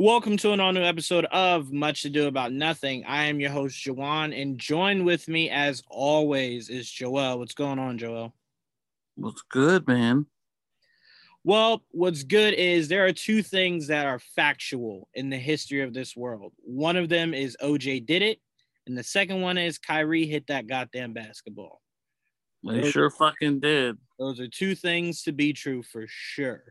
Welcome to an all-new episode of Much Ado About Nothing. I am your host, Juwan, and joined with me, as always, is Joel. What's going on, Joel? What's good, man? Well, what's good is there are two things that are factual in the history of this world. One of them is OJ did it, and the second one is Kyrie hit that goddamn basketball. They sure fucking did. Those are two things to be true for sure.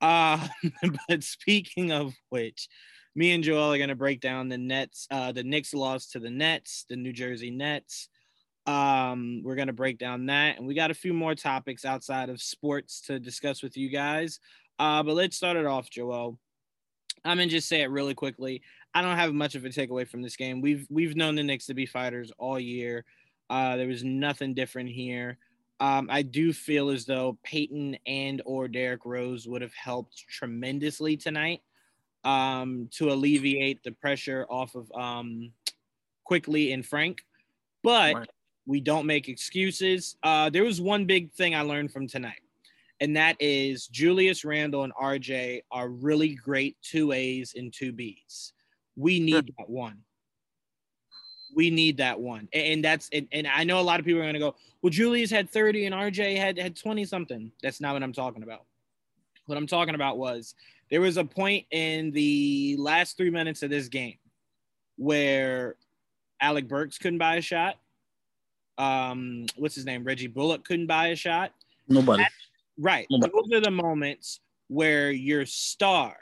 But speaking of which, me and Joel are going to break down the Knicks loss to the Nets, the New Jersey Nets. We're going to break down that. And we got a few more topics outside of sports to discuss with you guys. But let's start it off, Joel. I'm going to just say it really quickly. I don't have much of a takeaway from this game. We've known the Knicks to be fighters all year. There was nothing different here. I do feel as though Peyton and or Derrick Rose would have helped tremendously tonight to alleviate the pressure off of Quickly and Frank. But we don't make excuses. There was one big thing I learned from tonight, and that is Julius Randle and RJ are really great 2 A's and 2 B's. We need that one. We need that one. And that's and I know a lot of people are going to go, well, Julius had 30 and RJ had 20-something. That's not what I'm talking about. What I'm talking about was there was a point in the last 3 minutes of this game where Alec Burks couldn't buy a shot. What's his name? Reggie Bullock couldn't buy a shot. Nobody. Right. Nobody. Those are the moments where your star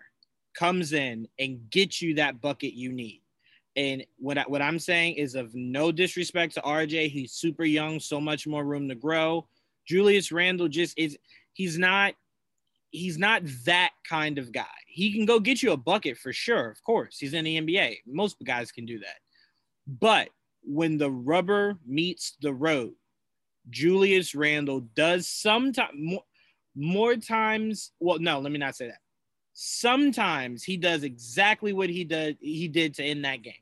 comes in and gets you that bucket you need. And what I'm saying is, of no disrespect to RJ, he's super young, so much more room to grow. Julius Randle just is, he's not that kind of guy. He can go get you a bucket for sure, of course. He's in the NBA. Most guys can do that. But when the rubber meets the road, Julius Randle does sometimes more times. Well, no, let me not say that. Sometimes he does exactly what he did to end that game.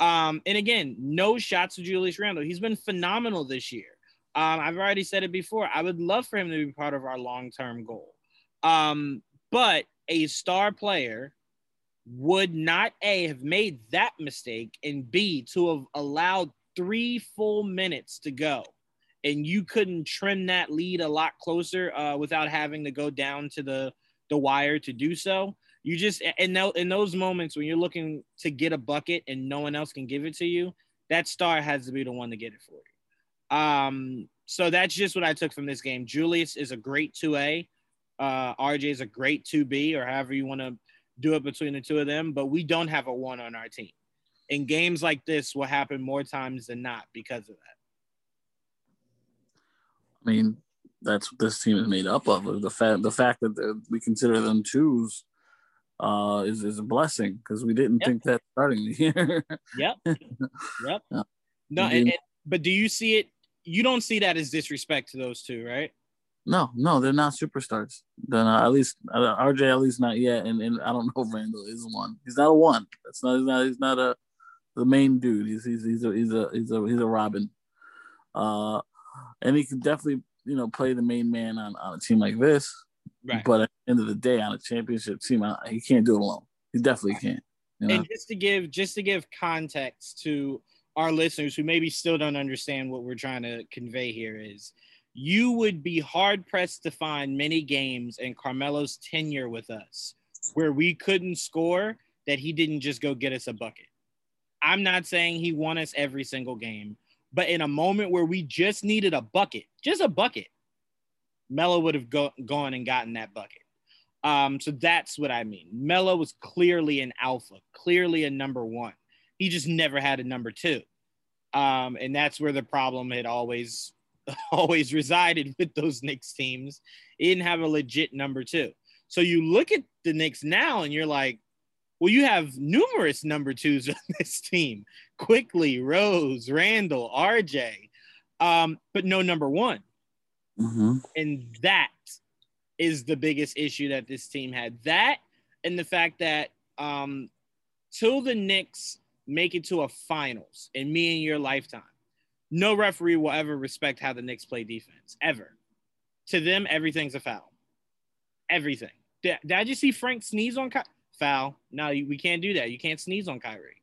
And again, no shots to Julius Randle. He's been phenomenal this year. I've already said it before. I would love for him to be part of our long-term goal. But a star player would not, A, have made that mistake, and B, to have allowed 3 full minutes to go. And you couldn't trim that lead a lot closer without having to go down to the wire to do so. You just, in those moments when you're looking to get a bucket and no one else can give it to you, that star has to be the one to get it for you. So that's just what I took from this game. Julius is a great 2A. RJ is a great 2B, or however you want to do it between the two of them, but we don't have a one on our team. And games like this will happen more times than not because of that. I mean, that's what this team is made up of. The fact that we consider them 2s is a blessing, because we didn't think that starting the year. Yep. No, but do you see it? You don't see that as disrespect to those 2, right? No, they're not superstars. They're not, at least RJ, at least not yet. And I don't know if Randall is one. He's not a one. That's not. He's not the main dude. He's a Robin. And he can definitely, play the main man on a team like this. Right. But at the end of the day, on a championship team, he can't do it alone. He definitely can't. And just to give context to our listeners who maybe still don't understand what we're trying to convey here is, you would be hard-pressed to find many games in Carmelo's tenure with us where we couldn't score, that he didn't just go get us a bucket. I'm not saying he won us every single game, but in a moment where we just needed a bucket, Melo would have gone and gotten that bucket. So that's what I mean. Melo was clearly an alpha, clearly a number 1. He just never had a number 2. And that's where the problem had always resided with those Knicks teams. He didn't have a legit number 2. So you look at the Knicks now and you're like, well, you have numerous number 2s on this team. Quickly, Rose, Randall, RJ, but no number 1. Mm-hmm. And that is the biggest issue that this team had. That and the fact that till the Knicks make it to a finals in me and your lifetime, no referee will ever respect how the Knicks play defense, ever. To them, everything's a foul. Everything. Did I just see Frank sneeze on foul. No, we can't do that. You can't sneeze on Kyrie.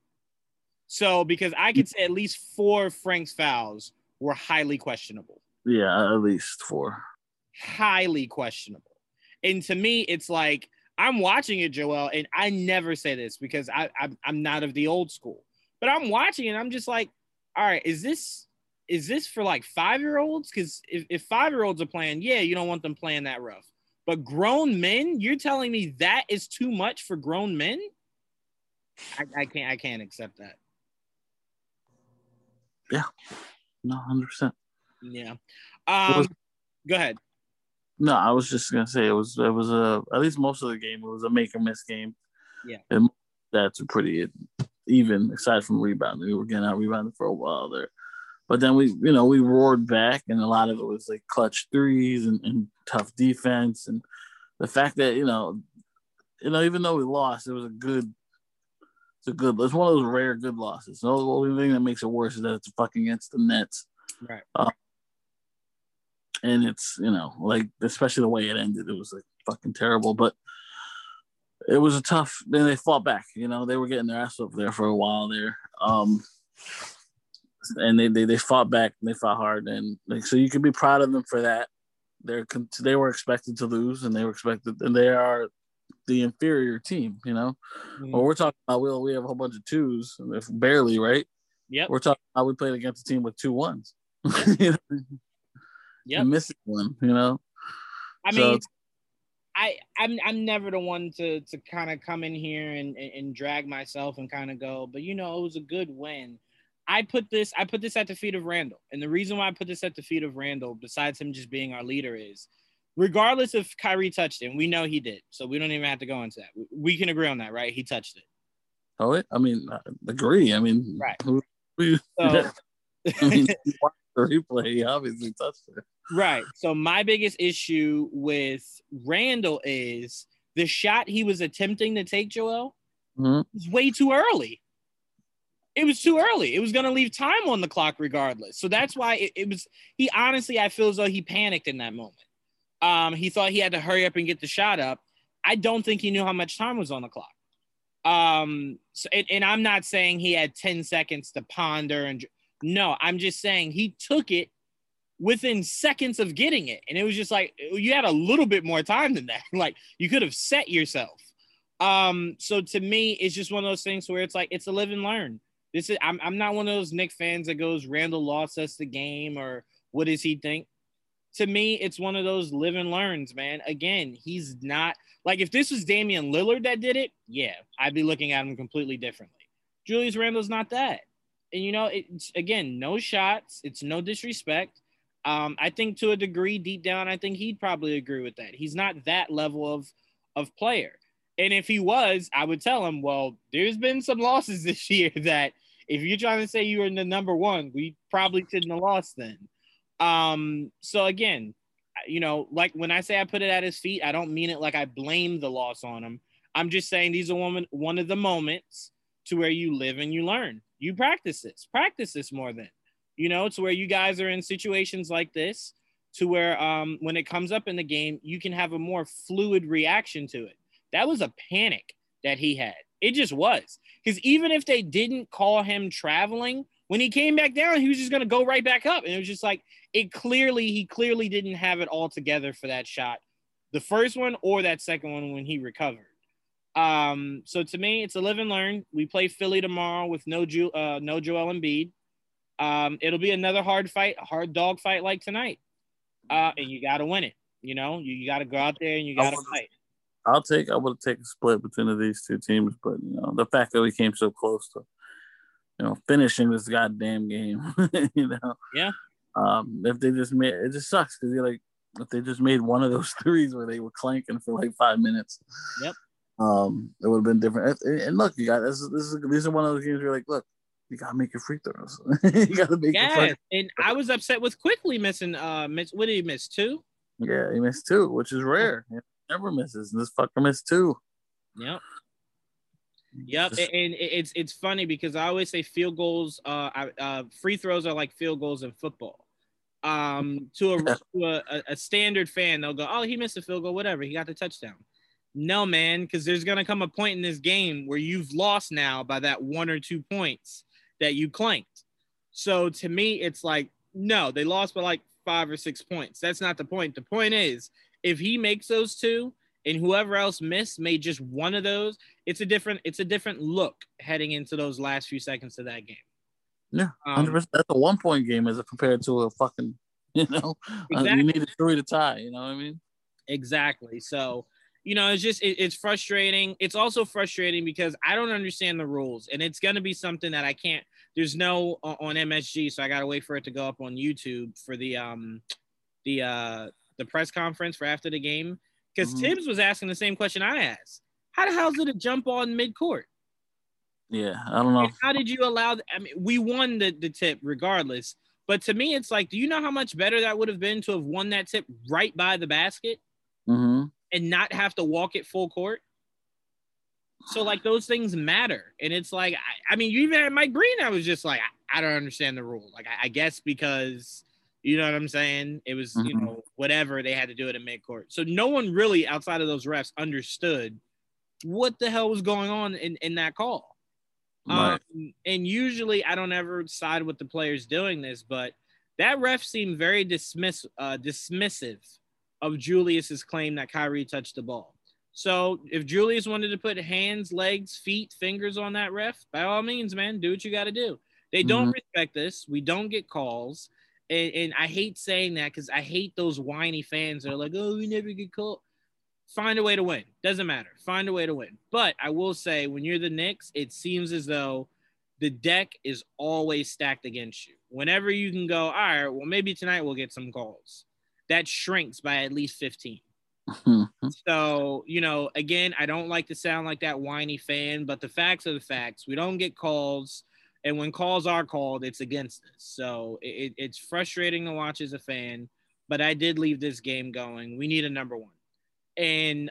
So, because I could say at least 4 of Frank's fouls were highly questionable. Yeah, at least 4. Highly questionable. And to me, it's like, I'm watching it, Joel, and I never say this because I'm not of the old school. But I'm watching and I'm just like, all right, is this for like 5-year-olds? Because if 5-year-olds are playing, yeah, you don't want them playing that rough. But grown men, you're telling me that is too much for grown men? I can't accept that. Yeah, no, 100%. Yeah, go ahead. No, I was just gonna say it was a, at least most of the game, it was a make or miss game. Yeah, and that's pretty even aside from rebounding. We were getting out rebounded for a while there, but then we roared back, and a lot of it was like clutch threes and tough defense, and the fact that even though we lost, it was a good. It's one of those rare good losses. The only thing that makes it worse is that it's fucking against the Nets, right? And it's, like, especially the way it ended, it was, like, fucking terrible. But it was a tough – then they fought back, They were getting their ass up there for a while there. And they fought back and they fought hard. And, so you can be proud of them for that. They were expected to lose, and they are the inferior team, Mm-hmm. Well, we're talking about we have a whole bunch of twos, and barely, right? Yep. We're talking about we played against a team with 2 ones. Yeah, missing one, I mean, I'm never the one to kind of come in here and drag myself and kind of go, but it was a good win. I put this at the feet of Randle, and the reason why I put this at the feet of Randle, besides him just being our leader, is regardless if Kyrie touched him, we know he did, so we don't even have to go into that. We can agree on that, right? He touched it. Oh, I mean, agree. I mean, right? Replay, obviously touched it. Right. So my biggest issue with Randle is the shot he was attempting to take, Joel, mm-hmm. was way too early. It was too early. It was going to leave time on the clock regardless. So that's why he honestly, I feel as though he panicked in that moment. He thought he had to hurry up and get the shot up. I don't think he knew how much time was on the clock. So I'm not saying he had 10 seconds to ponder and no, I'm just saying he took it within seconds of getting it. And it was just like, you had a little bit more time than that. Like, you could have set yourself. So to me, it's just one of those things where it's like, it's a live and learn. I'm not one of those Knicks fans that goes, Randle lost us the game or what does he think? To me, it's one of those live and learns, man. Again, he's not like, if this was Damian Lillard that did it, yeah, I'd be looking at him completely differently. Julius Randle's not that. And, it's, again, no shots. It's no disrespect. I think to a degree deep down, I think he'd probably agree with that. He's not that level of player. And if he was, I would tell him, well, there's been some losses this year that if you're trying to say you were in the number one, we probably shouldn't have lost then. So, again, like when I say I put it at his feet, I don't mean it like I blame the loss on him. I'm just saying these are one of the moments to where you live and you learn. You practice this more than, to where you guys are in situations like this, to where when it comes up in the game, you can have a more fluid reaction to it. That was a panic that he had. It just was. Because even if they didn't call him traveling, when he came back down, he was just going to go right back up. And it was just like, he clearly didn't have it all together for that shot. The first one or that second one when he recovered. So to me, it's a live and learn. We play Philly tomorrow with no Joel Embiid. It'll be another hard fight, hard dog fight like tonight. And you got to win it. You got to go out there and you got to fight. I would take a split between these two teams, but the fact that we came so close to, finishing this goddamn game, Yeah. If they just made it, just sucks because you're like, if they just made one of those threes where they were clanking for like 5 minutes. Yep. It would have been different. And look, you got these are one of those games where you're like, look, you gotta make your free throws. You gotta make your free throws. And I was upset with quickly missing. What did he miss? 2? Yeah, he missed 2, which is rare. He never misses, and this fucker missed 2. Yep. And it's funny because I always say field goals. Free throws are like field goals in football. To a standard fan, they'll go, oh, he missed a field goal, whatever. He got the touchdown. No, man, because there's going to come a point in this game where you've lost now by that 1 or 2 points that you clanked. So to me, it's like, no, they lost by like 5 or 6 points. That's not the point. The point is, if he makes those two and whoever else made just one of those, it's a different look heading into those last few seconds of that game. Yeah, 100%. That's a 1 point game as compared to a fucking, exactly. You need a three to tie, you know what I mean? Exactly. So, it's just, it's frustrating. It's also frustrating because I don't understand the rules, and it's going to be something that I can't, there's no on MSG. So I got to wait for it to go up on YouTube for the press conference for after the game. Because Tibbs was asking the same question I asked. How the hell did it jump on midcourt? Yeah, I don't know. And how did you allow – I mean, we won the tip regardless. But to me, it's like, do you know how much better that would have been to have won that tip right by the basket and not have to walk it full court? So, like, those things matter. And it's like – I mean, you even had Mike Green. I was just like, I don't understand the rule. Like, I guess because – you know what I'm saying? It was, whatever. They had to do it in midcourt. So no one really outside of those refs understood what the hell was going on in that call. Right. And usually I don't ever side with the players doing this, but that ref seemed very dismissive of Julius's claim that Kyrie touched the ball. So if Julius wanted to put hands, legs, feet, fingers on that ref, by all means, man, do what you got to do. They don't respect this. We don't get calls. And I hate saying that because I hate those whiny fans that are like, oh, we never get called. Find a way to win. Doesn't matter. Find a way to win. But I will say, when you're the Knicks, it seems as though the deck is always stacked against you. Whenever you can go, all right, well, maybe tonight we'll get some calls. That shrinks by at least 15. So, again, I don't like to sound like that whiny fan, but the facts are the facts. We don't get calls. And when calls are called, it's against us. So it's frustrating to watch as a fan, but I did leave this game going, we need a number one. And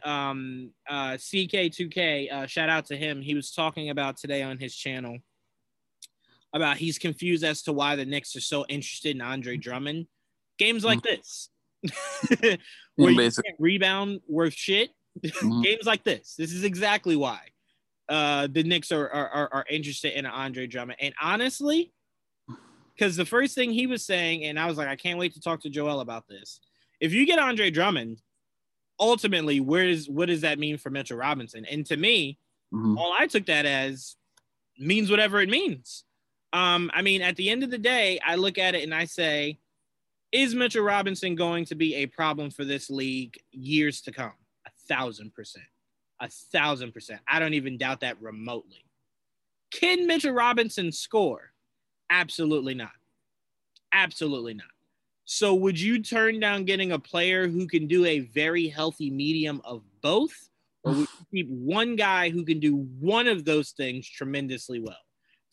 CK2K, shout out to him. He was talking about today on his channel about he's confused as to why the Knicks are so interested in Andre Drummond. Games like this, where you can't rebound worth shit. Games like this. This is exactly why. The Knicks are interested in Andre Drummond. And honestly, because the first thing he was saying, and I was like, I can't wait to talk to Joel about this. If you get Andre Drummond, ultimately, what does that mean for Mitchell Robinson? And to me, all I took that as means whatever it means. I mean, at the end of the day, I look at it and I say, is Mitchell Robinson going to be a problem for this league years to come? 1,000%. 1,000%. I don't even doubt that remotely. Can Mitchell Robinson score? Absolutely not. Absolutely not. So would you turn down getting a player who can do a very healthy medium of both? Or would you keep one guy who can do one of those things tremendously well?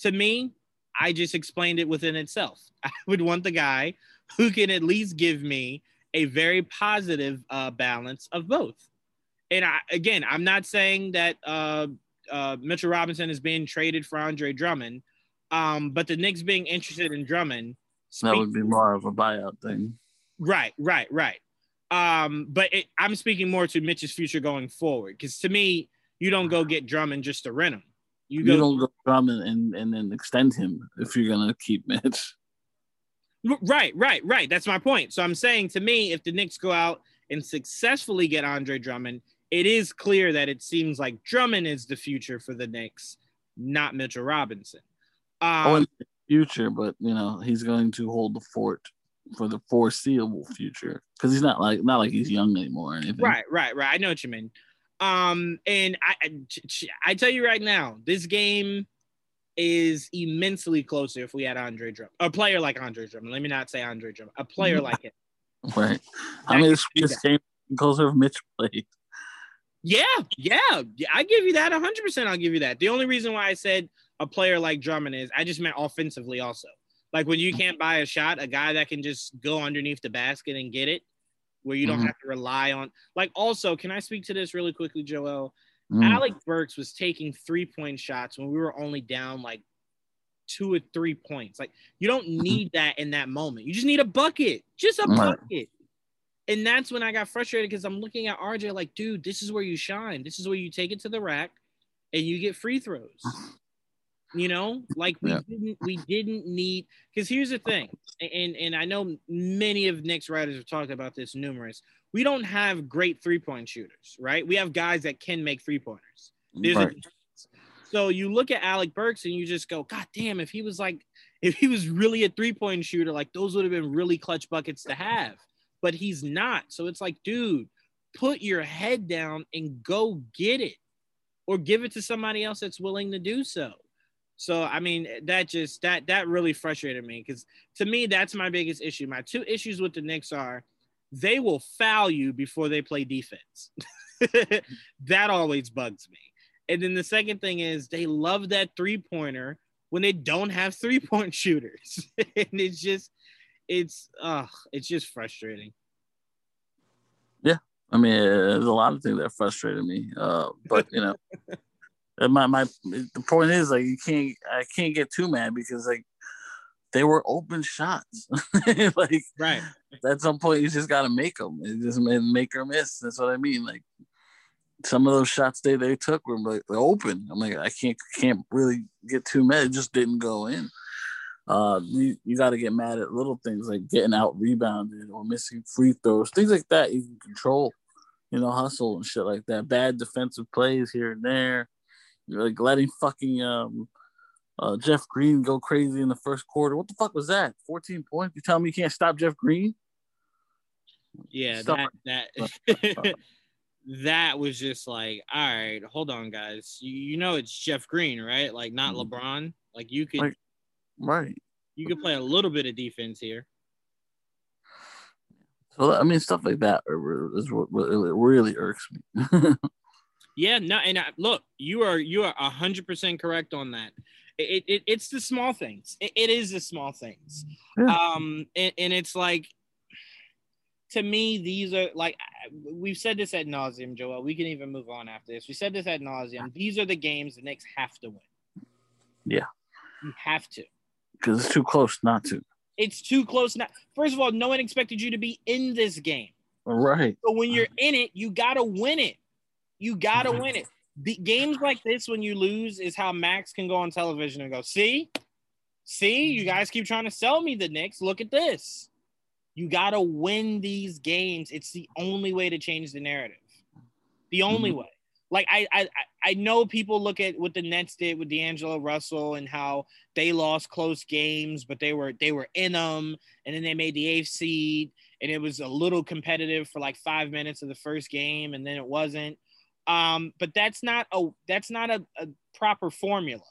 To me, I just explained it within itself. I would want the guy who can at least give me a very positive balance of both. And I'm not saying that Mitchell Robinson is being traded for Andre Drummond, but the Knicks being interested in Drummond. That would be more of a buyout thing. Right. But I'm speaking more to Mitch's future going forward, because to me, you don't go get Drummond just to rent him. You don't go Drummond and then extend him if you're going to keep Mitch. Right. That's my point. So I'm saying, to me, if the Knicks go out and successfully get Andre Drummond, it is clear that it seems like Drummond is the future for the Knicks, not Mitchell Robinson. In the future, but he's going to hold the fort for the foreseeable future, because he's not like he's young anymore or anything. Right. I know what you mean. And I tell you right now, this game is immensely closer if we had Andre Drummond, a player like Andre Drummond. Let me not say Andre Drummond, a player like him. Right. I mean, this game closer if Mitch played. Yeah, I give you that 100%. I'll give you that. The only reason why I said a player like Drummond is I just meant offensively also. Like, when you can't buy a shot, a guy that can just go underneath the basket and get it, where you don't have to rely on. Like, also, can I speak to this really quickly, Joel? Alec Burks was taking three-point shots when we were only down, like, 2 or 3 points. Like, you don't need that in that moment. You just need a bucket. Just a bucket. And that's when I got frustrated, because I'm looking at RJ like, dude, this is where you shine. This is where you take it to the rack and you get free throws. You know, like we didn't need, because here's the thing, and I know many of Knicks writers have talked about this numerous. We don't have great three-point shooters, right? We have guys that can make three-pointers. So you look at Alec Burks and you just go, God damn, if he was really a three-point shooter, like those would have been really clutch buckets to have. But he's not. So it's like, dude, put your head down and go get it, or give it to somebody else that's willing to do so. So, I mean, that really frustrated me, because to me, that's my biggest issue. My two issues with the Knicks are they will foul you before they play defense. That always bugs me. And then the second thing is they love that three-pointer when they don't have three-point shooters. And it's just frustrating. Yeah. I mean, there's a lot of things that frustrated me. But, you know. The point is, like, I can't get too mad, because like they were open shots. Like, right, at some point you just gotta make them. It just make or miss. That's what I mean. Like, some of those shots they took were like open. I'm like, I can't really get too mad. It just didn't go in. You gotta get mad at little things like getting out rebounded or missing free throws, things like that you can control. You know, hustle and shit like that. Bad defensive plays here and there. Like letting fucking Jeff Green go crazy in the first quarter. What the fuck was that? 14 points? You telling me you can't stop Jeff Green? Yeah, that that was just like, all right, hold on, guys. You know it's Jeff Green, right? Like, not LeBron. Like, you could, like, right? You could play a little bit of defense here. So I mean, stuff like that is what really irks me. Yeah, no, and look, you are 100% correct on that. It's the small things. It is the small things. Yeah. And it's like, to me, these are like, we've said this ad nauseum, Joel. We can even move on after this. We said this ad nauseum. These are the games the Knicks have to win. Yeah, you have to, because it's too close not to. It's too close not. First of all, no one expected you to be in this game. Right. So when you're in it, you gotta win it. You got to win it. The games like this, when you lose, is how Max can go on television and go, see, you guys keep trying to sell me the Knicks. Look at this. You got to win these games. It's the only way to change the narrative. The only way. Like, I know people look at what the Nets did with D'Angelo Russell and how they lost close games, but they were in them, and then they made the 8th seed, and it was a little competitive for like 5 minutes of the first game, and then it wasn't. But that's not a proper formula.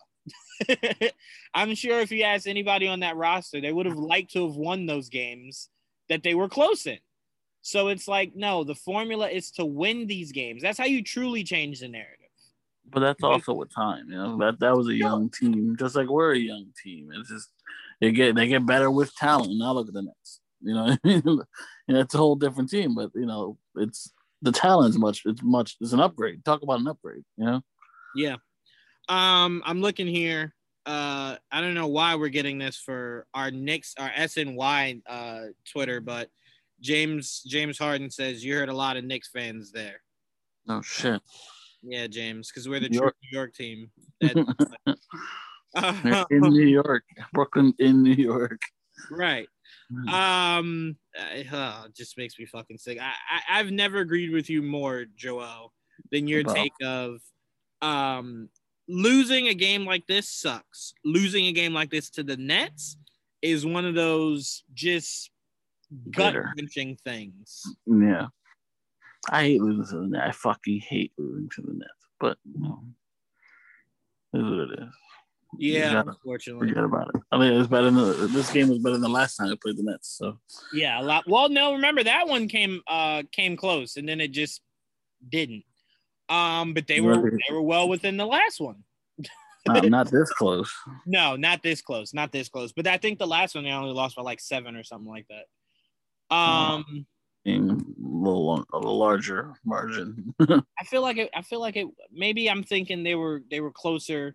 I'm sure if you ask anybody on that roster, they would have liked to have won those games that they were close in. So it's like, no, the formula is to win these games. That's how you truly change the narrative. But that's also with time, you know. That was a young team, just like we're a young team. It's just they get better with talent. Now look at the Nets. You know, and that's a whole different team. But you know, it's. The talent's much. It's an upgrade. Talk about an upgrade, you know? Yeah. I'm looking here. I don't know why we're getting this for our Knicks, our SNY Twitter, but James Harden says, you heard a lot of Knicks fans there. Oh, shit. Yeah, James, because we're the New York team. That, they're in New York. Brooklyn in New York. Right. It just makes me fucking sick. I've never agreed with you more, Joel, than your take of losing a game like this sucks. Losing a game like this to the Nets is one of those just gut-wrenching things. Yeah. I hate losing to the Nets. I fucking hate losing to the Nets. But, you know, it is what it is. Yeah, unfortunately. Forget about it. I mean, this game was better than the last time I played the Nets. So yeah, a lot. Well, no, remember that one came close, and then it just didn't. But they were well within the last one. Not this close. No, not this close. Not this close. But I think the last one they only lost by like 7 or something like that. A little larger margin. I feel like it. Maybe I'm thinking they were closer.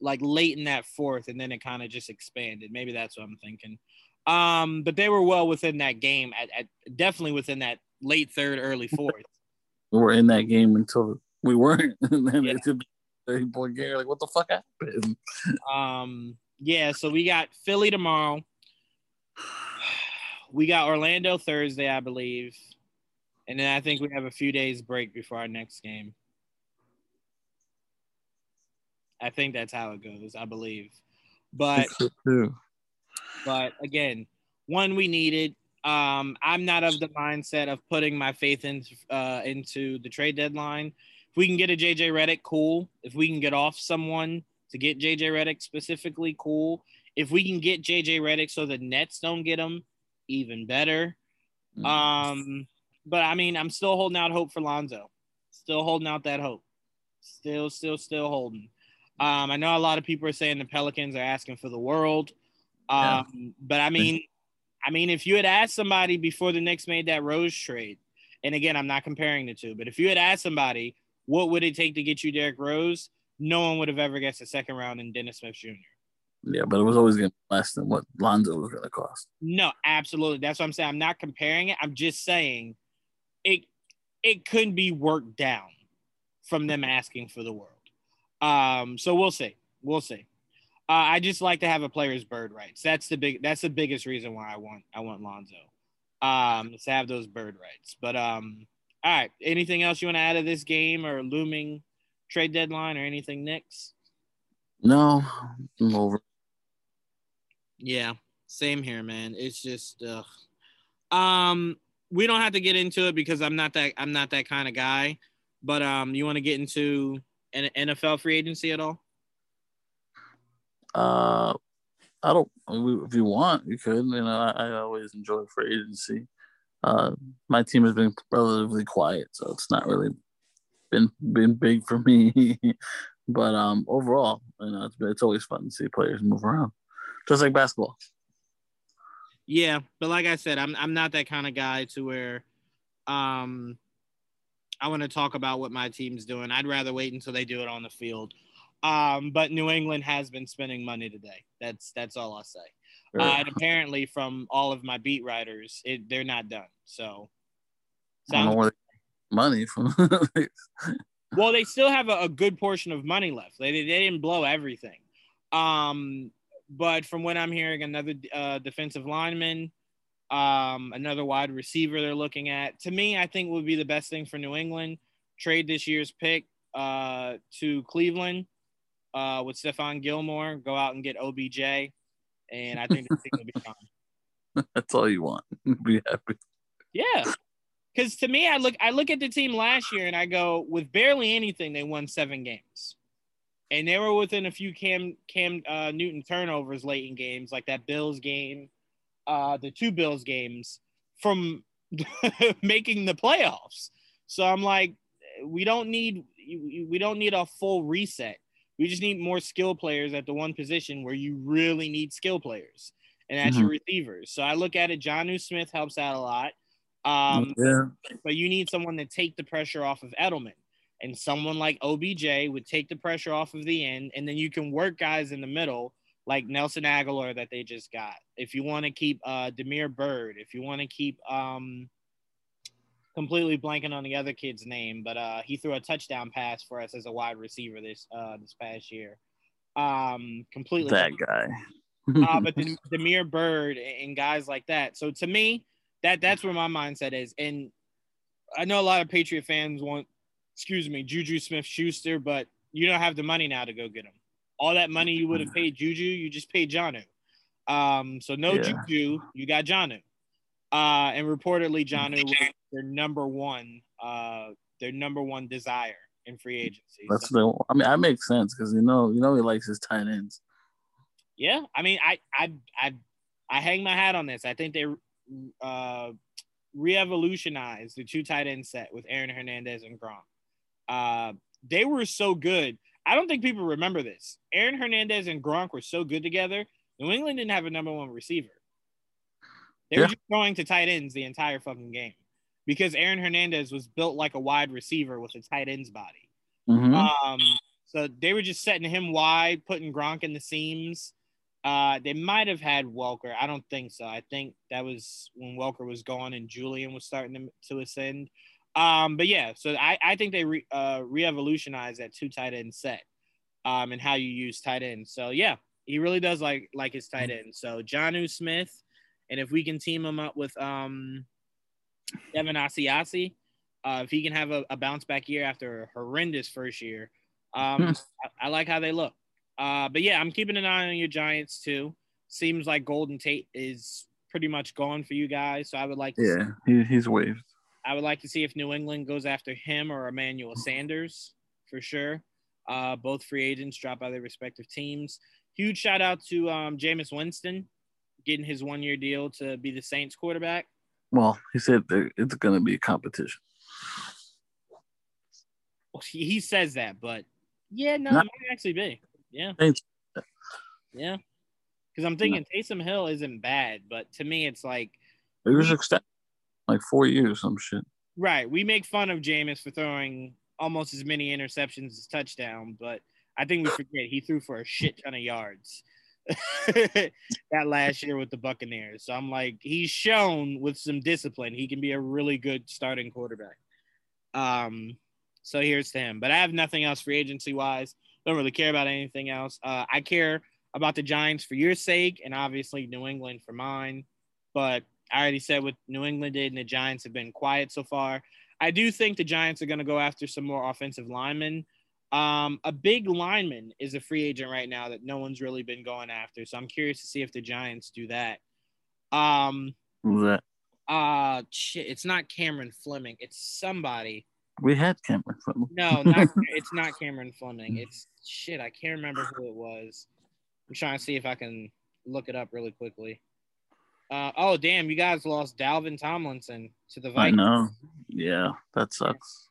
Like late in that fourth, and then it kind of just expanded. Maybe that's what I'm thinking. But they were well within that game, at definitely within that late third, early fourth. We were in that game until we weren't. And then it's a 30-point game. Like, what the fuck happened? Yeah, so we got Philly tomorrow. We got Orlando Thursday, I believe. And then I think we have a few days break before our next game. I think that's how it goes, I believe. But again, one we needed. I'm not of the mindset of putting my faith into the trade deadline. If we can get a J.J. Reddick, cool. If we can get off someone to get J.J. Reddick specifically, cool. If we can get J.J. Reddick so the Nets don't get him, even better. Mm-hmm. But, I mean, I'm still holding out hope for Lonzo. Still holding out that hope. Still holding. I know a lot of people are saying the Pelicans are asking for the world. But, I mean, if you had asked somebody before the Knicks made that Rose trade, and, again, I'm not comparing the two, but if you had asked somebody what would it take to get you Derrick Rose, no one would have ever guessed the second round in Dennis Smith Jr. Yeah, but it was always going to be less than what Lonzo was going to cost. No, absolutely. That's what I'm saying. I'm not comparing it. I'm just saying it could be worked down from them asking for the world. So we'll see. We'll see. I just like to have a player's bird rights. That's the biggest reason why I want Lonzo. Is to have those bird rights. But all right. Anything else you want to add to this game or looming trade deadline or anything next? No, I'm over. Yeah, same here, man. It's just we don't have to get into it because I'm not that kind of guy. But you want to get into an NFL free agency at all? I don't. If you want, you could. You know, I always enjoy free agency. My team has been relatively quiet, so it's not really been big for me. But overall, you know, it's always fun to see players move around, just like basketball. Yeah, but like I said, I'm not that kind of guy to where, I want to talk about what my team's doing. I'd rather wait until they do it on the field. But New England has been spending money today. That's all I'll say. Sure. And apparently, from all of my beat writers, they're not done. So, I don't know where they money from. Well, they still have a good portion of money left. They didn't blow everything. But from what I'm hearing, another defensive lineman, another wide receiver they're looking at. To me, I think would be the best thing for New England, trade this year's pick to Cleveland with Stephon Gilmore, go out and get OBJ, and I think the team will be fine. That's all you want. Be happy. Yeah. Because to me, I look at the team last year and I go, with barely anything, they won 7 games. And they were within a few Cam Newton turnovers late in games, like that Bills game, the 2 Bills games, from making the playoffs. So I'm like, we don't need a full reset. We just need more skill players at the one position where you really need skill players, and that's your receivers. So I look at it, Jonnu Smith helps out a lot. But you need someone to take the pressure off of Edelman, and someone like OBJ would take the pressure off of the end. And then you can work guys in the middle like Nelson Aguilar that they just got. If you want to keep Demir Bird, if you want to keep completely blanking on the other kid's name, but he threw a touchdown pass for us as a wide receiver this past year. Completely that guy. But Demir Bird and guys like that. So to me, That's where my mindset is. And I know a lot of Patriot fans want, Juju Smith-Schuster, but you don't have the money now to go get him. All that money you would have paid Juju, you just paid Jonnu. Juju, you got Jonnu. And reportedly, Jonnu was their number one desire in free agency. That makes sense because you know he likes his tight ends. Yeah, I mean, I hang my hat on this. I think they re-evolutionized the 2 tight end set with Aaron Hernandez and Gronk. They were so good. I don't think people remember this. Aaron Hernandez and Gronk were so good together. New England didn't have a number 1 receiver. They were just going to tight ends the entire fucking game because Aaron Hernandez was built like a wide receiver with a tight end's body. Mm-hmm. So they were just setting him wide, putting Gronk in the seams. They might have had Welker. I don't think so. I think that was when Welker was gone and Julian was starting to ascend. But yeah, so I think they re-evolutionized that two tight end set and how you use tight end. So yeah, he really does like his tight end. So Jonnu Smith, and if we can team him up with Devin Asiasi, if he can have a bounce back year after a horrendous first year, I like how they look. But yeah, I'm keeping an eye on your Giants too. Seems like Golden Tate is pretty much gone for you guys, so I would like to he's waived. I would like to see if New England goes after him or Emmanuel Sanders for sure. Both free agents dropped by their respective teams. Huge shout out to Jameis Winston getting his 1-year deal to be the Saints quarterback. Well, he said that it's going to be a competition. Well, he says that, but yeah, no, it might actually be. Yeah. Yeah. Because I'm thinking Taysom Hill isn't bad, but to me, it's like it was like 4 years, some shit. Right. We make fun of Jameis for throwing almost as many interceptions as touchdowns, but I think we forget he threw for a shit ton of yards that last year with the Buccaneers. So I'm like, he's shown with some discipline he can be a really good starting quarterback. So here's to him. But I have nothing else free agency wise. Don't really care about anything else. I care about the Giants for your sake and obviously New England for mine. But I already said what New England did, and the Giants have been quiet so far. I do think the Giants are going to go after some more offensive linemen. A big lineman is a free agent right now that no one's really been going after. So I'm curious to see if the Giants do that. Who's that? It's not Cameron Fleming. It's somebody. We had Cameron Fleming. No, it's not Cameron Fleming. It's I can't remember who it was. I'm trying to see if I can look it up really quickly. Oh, damn, you guys lost Dalvin Tomlinson to the Vikings. I know. Yeah, that sucks.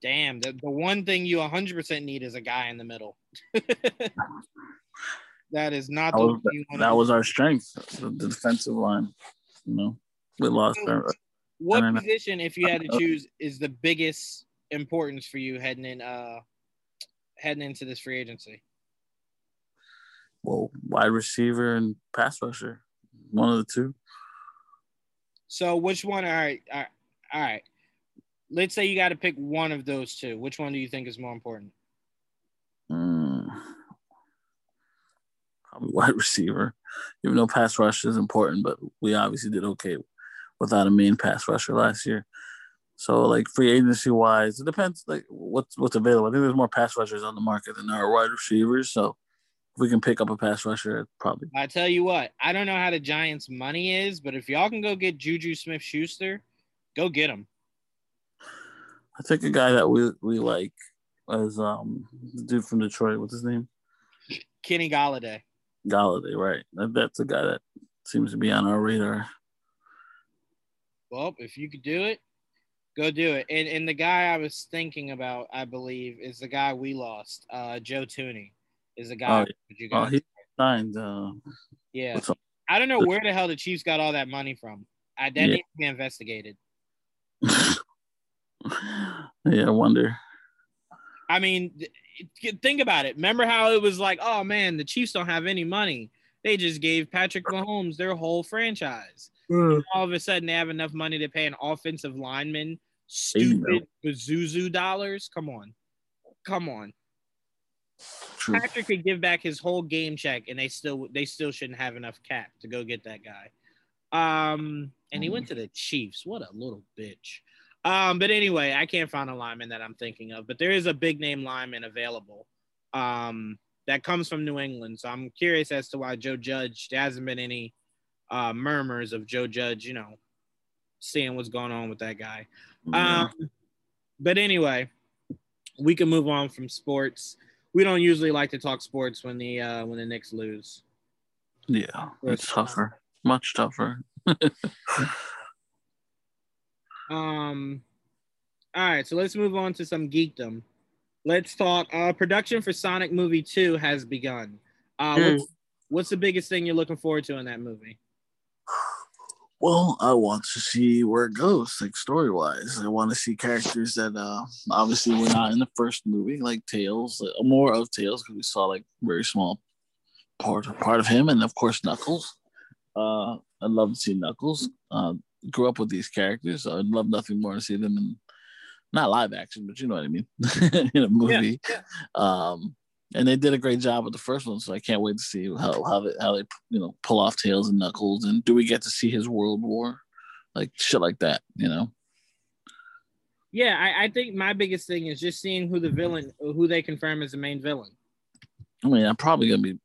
Damn, the one thing you 100% need is a guy in the middle. That is not the one you want. That was our strength, the defensive line. You know, we lost our What position, if you had to choose, is the biggest importance for you heading into this free agency? Well, wide receiver and pass rusher, one of the two. So which one? All right. Let's say you got to pick one of those two. Which one do you think is more important? Probably wide receiver, even though pass rush is important, but we obviously did okay without a main pass rusher last year. So, like, free agency-wise, it depends, like, what's available. I think there's more pass rushers on the market than there are wide receivers, so if we can pick up a pass rusher, probably. I tell you what, I don't know how the Giants' money is, but if y'all can go get Juju Smith-Schuster, go get him. I think a guy that we like is the dude from Detroit. What's his name? Kenny Golladay. Golladay, right. That's a guy that seems to be on our radar. Well, if you could do it, go do it. And the guy I was thinking about, I believe, is the guy we lost. Joe Tooney is the guy. Oh, he signed. Yeah. I don't know where the hell the Chiefs got all that money from. That needs to be investigated. Yeah, I wonder. I mean, think about it. Remember how it was like, oh, man, the Chiefs don't have any money. They just gave Patrick Mahomes their whole franchise. All of a sudden, they have enough money to pay an offensive lineman stupid Pazuzu dollars. Come on. True. Patrick could give back his whole game check, and they still shouldn't have enough cap to go get that guy. And he went to the Chiefs. What a little bitch. But anyway, I can't find a lineman that I'm thinking of, but there is a big name lineman available that comes from New England. So I'm curious as to why Joe Judge there hasn't been any. Murmurs of Joe Judge, you know, seeing what's going on with that guy. But anyway, we can move on from sports. We don't usually like to talk sports when the Knicks lose. Yeah, it's tougher, much tougher. All right, so let's move on to some geekdom. Let's talk. Production for Sonic Movie 2 has begun. What's the biggest thing you're looking forward to in that movie? Well, I want to see where it goes, like story-wise. I want to see characters that obviously were not in the first movie, like Tails, more of Tails, because we saw like very small part of him, and of course Knuckles. I'd love to see Knuckles. Grew up with these characters, so I'd love nothing more to see them in not live action, but you know what I mean, in a movie. Yeah. And they did a great job with the first one, so I can't wait to see how they pull off Tails and Knuckles, and do we get to see his World War, like shit like that, you know? Yeah, I think my biggest thing is just seeing who they confirm as the main villain. I mean, I'm probably gonna be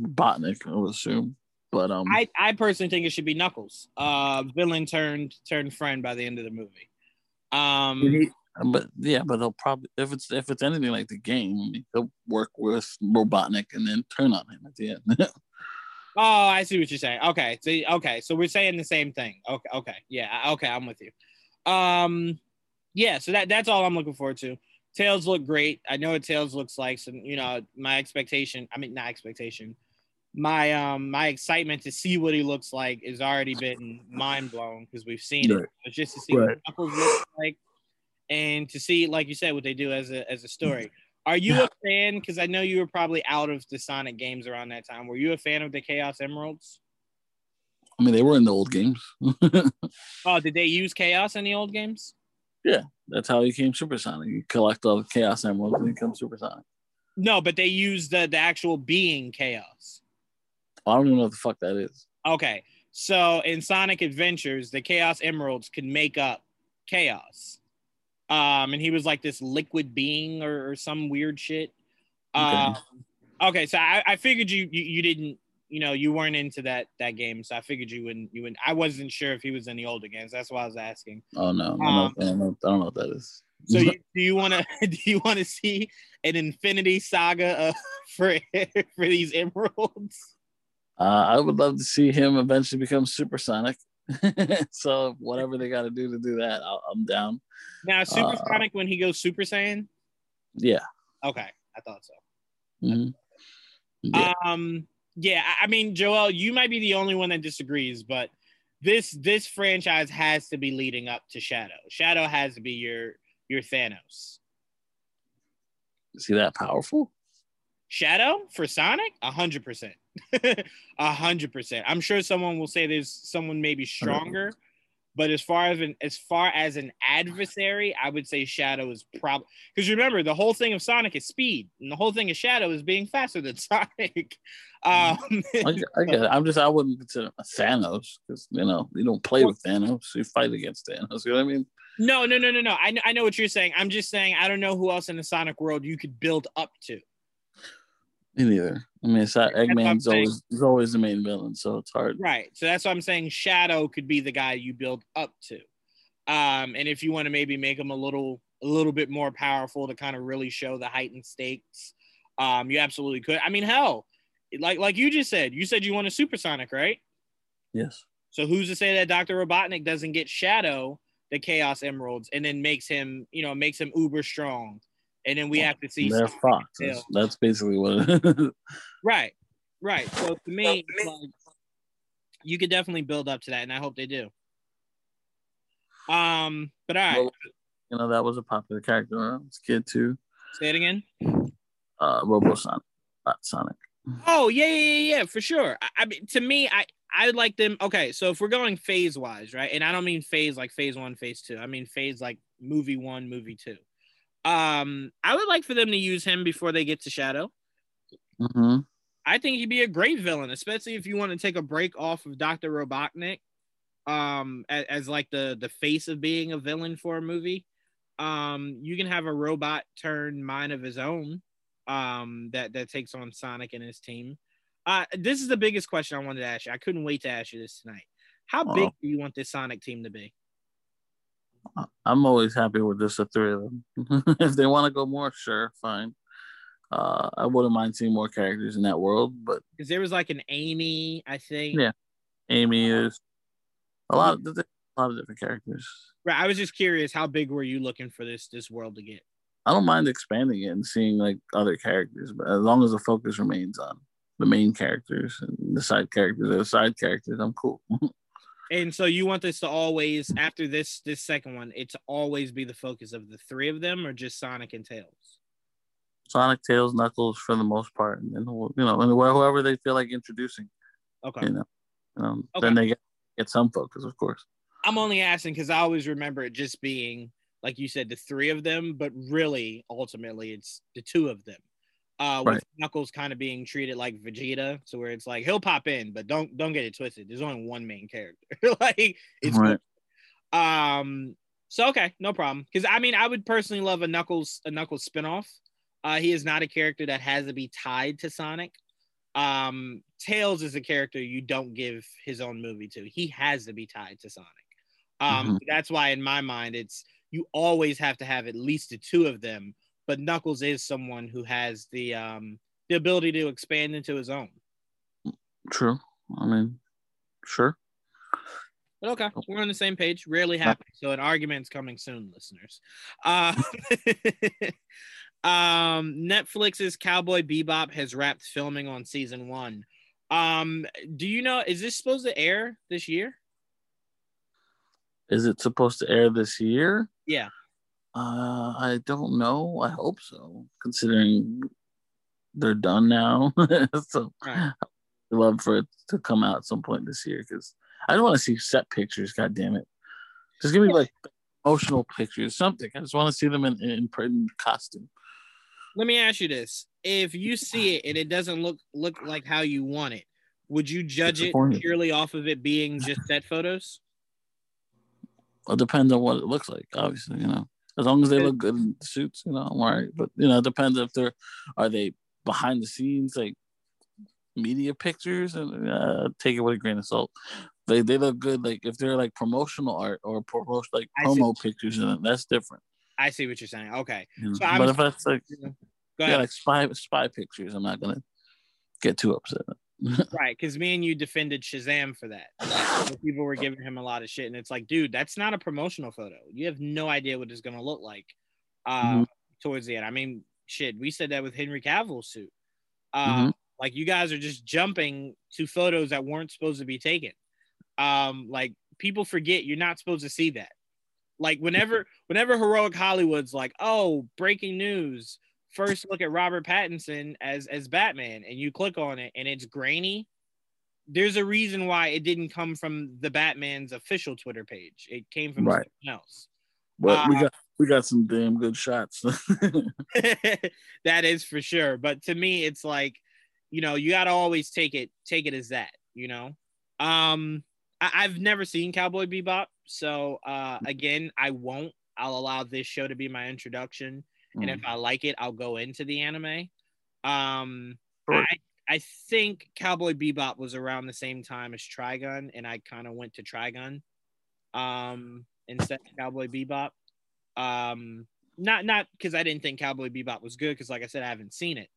Robotnik, I would assume. But I personally think it should be Knuckles, villain turned friend by the end of the movie. But they'll probably, if it's anything like the game, they'll work with Robotnik and then turn on him at the end. Oh, I see what you're saying. Okay, so we're saying the same thing. Okay, yeah, okay, I'm with you. Yeah, so that's all I'm looking forward to. Tails look great. I know what Tails looks like, so my excitement to see what he looks like is already been mind blown because we've seen it. But just to see what Knuckles looks like, and to see, like you said, what they do as a story. Are you a fan? Because I know you were probably out of the Sonic games around that time. Were you a fan of the Chaos Emeralds? I mean, they were in the old games. Oh, did they use Chaos in the old games? Yeah, that's how he became Super Sonic. You collect all the Chaos Emeralds and become Super Sonic. No, but they used the actual being Chaos. I don't even know what the fuck that is. Okay, so in Sonic Adventures, the Chaos Emeralds could make up Chaos. And he was like this liquid being or some weird shit. Okay, so I figured you didn't, you weren't into that game, so I figured you wouldn't. I wasn't sure if he was in the older games. That's why I was asking. Oh no, I don't know what that is. So do you want to see an infinity saga for these emeralds? I would love to see him eventually become Super Sonic. So whatever they got to do that, I'm down. Now, Super Sonic when he goes Super Saiyan? Yeah. Okay, I thought so. Mm-hmm. Yeah. Yeah, I mean, Joel, you might be the only one that disagrees, but this franchise has to be leading up to Shadow. Shadow has to be your Thanos. Is he that powerful? Shadow for Sonic? 100%. 100%. I'm sure someone will say there's someone maybe stronger, but as far as an adversary, I would say Shadow is probably, because remember the whole thing of Sonic is speed, and the whole thing of Shadow is being faster than Sonic. I get it. I wouldn't consider him a Thanos, because you don't play with Thanos, you fight against Thanos. You know what I mean? No. I know what you're saying. I'm just saying I don't know who else in the Sonic world you could build up to. Me neither. I mean, Eggman's always the main villain, so it's hard. Right. So that's what I'm saying. Shadow could be the guy you build up to, and if you want to maybe make him a little bit more powerful to kind of really show the heightened stakes, you absolutely could. I mean, hell, like you just said, you want a Super Sonic, right? Yes. So who's to say that Dr. Robotnik doesn't get Shadow, the Chaos Emeralds, and then makes him uber strong? And then we have to see. They're Fox. That's basically what it is. Right. So to me, it's like, you could definitely build up to that, and I hope they do. But all right. Well, that was a popular character when I was a kid too. Say it again. Sonic. Oh yeah, for sure. I mean, to me, I like them. Okay, so if we're going phase wise, right? And I don't mean phase like phase 1, phase 2. I mean phase like movie 1, movie 2. I would like for them to use him before they get to Shadow. Mm-hmm. I think he'd be a great villain, especially if you want to take a break off of Dr. Robotnik, as like the face of being a villain for a movie. You can have a robot turn mind of his own, that takes on Sonic and his team. This is the biggest question I wanted to ask you. I couldn't wait to ask you this tonight. How big do you want this Sonic team to be? I'm always happy with just the three of them. If they want to go more, sure, fine. I wouldn't mind seeing more characters in that world, but because there was like an Amy, I think. Yeah, Amy is a lot of different characters. Right. I was just curious, how big were you looking for this world to get? I don't mind expanding it and seeing like other characters, but as long as the focus remains on the main characters and the side characters, I'm cool. And so you want this to always, after this second one, it to always be the focus of the three of them, or just Sonic and Tails? Sonic, Tails, Knuckles for the most part, and and whoever they feel like introducing. Okay. Then they get some focus, of course. I'm only asking because I always remember it just being, like you said, the three of them, but really, ultimately, it's the two of them. With Knuckles kind of being treated like Vegeta, so where it's like he'll pop in, but don't get it twisted. There's only one main character. Like it's right. Cool. So okay, no problem. Because I mean, I would personally love a Knuckles spinoff. He is not a character that has to be tied to Sonic. Tails is a character you don't give his own movie to. He has to be tied to Sonic. That's why in my mind, it's you always have to have at least the two of them. But Knuckles is someone who has the ability to expand into his own. True. I mean, sure. But okay, we're on the same page. Rarely happens. So an argument's coming soon, listeners. Netflix's Cowboy Bebop has wrapped filming on season 1. Do you know, is this supposed to air this year? Is it supposed to air this year? Yeah. I don't know. I hope so, considering they're done now. So right. I'd love for it to come out at some point this year because I don't want to see set pictures, god damn it. Just give me like emotional pictures, something. I just want to see them in costume. Let me ask you this. If you see it and it doesn't look like how you want it, would you judge it purely off of it being just set photos? Well, it depends on what it looks like, obviously, As long as they look good in the suits, I'm all right. But, it depends if are they behind the scenes, like media pictures, and take it with a grain of salt. They look good, like if they're like promotional art or promo pictures, and that's different. I see what you're saying. Okay. So but if that's like, like spy pictures, I'm not going to get too upset. Right, because me and you defended Shazam for that. Like, people were giving him a lot of shit, and it's like, dude, that's not a promotional photo. You have no idea what it's going to look like towards the end. I mean, shit, we said that with Henry Cavill's suit. Like, you guys are just jumping to photos that weren't supposed to be taken. Like, people forget you're not supposed to see that. Like, whenever Heroic Hollywood's like, oh, breaking news, first look at Robert Pattinson as Batman, and you click on it and it's grainy. There's a reason why it didn't come from the Batman's official Twitter page. It came from something else. But we got some damn good shots. That is for sure. But to me, it's like, you got to always take it as that, I've never seen Cowboy Bebop. So again, I won't. I'll allow this show to be my introduction. And if I like it, I'll go into the anime. Sure. I think Cowboy Bebop was around the same time as Trigun, and I kind of went to Trigun instead of Cowboy Bebop. Not because I didn't think Cowboy Bebop was good, because like I said, I haven't seen it.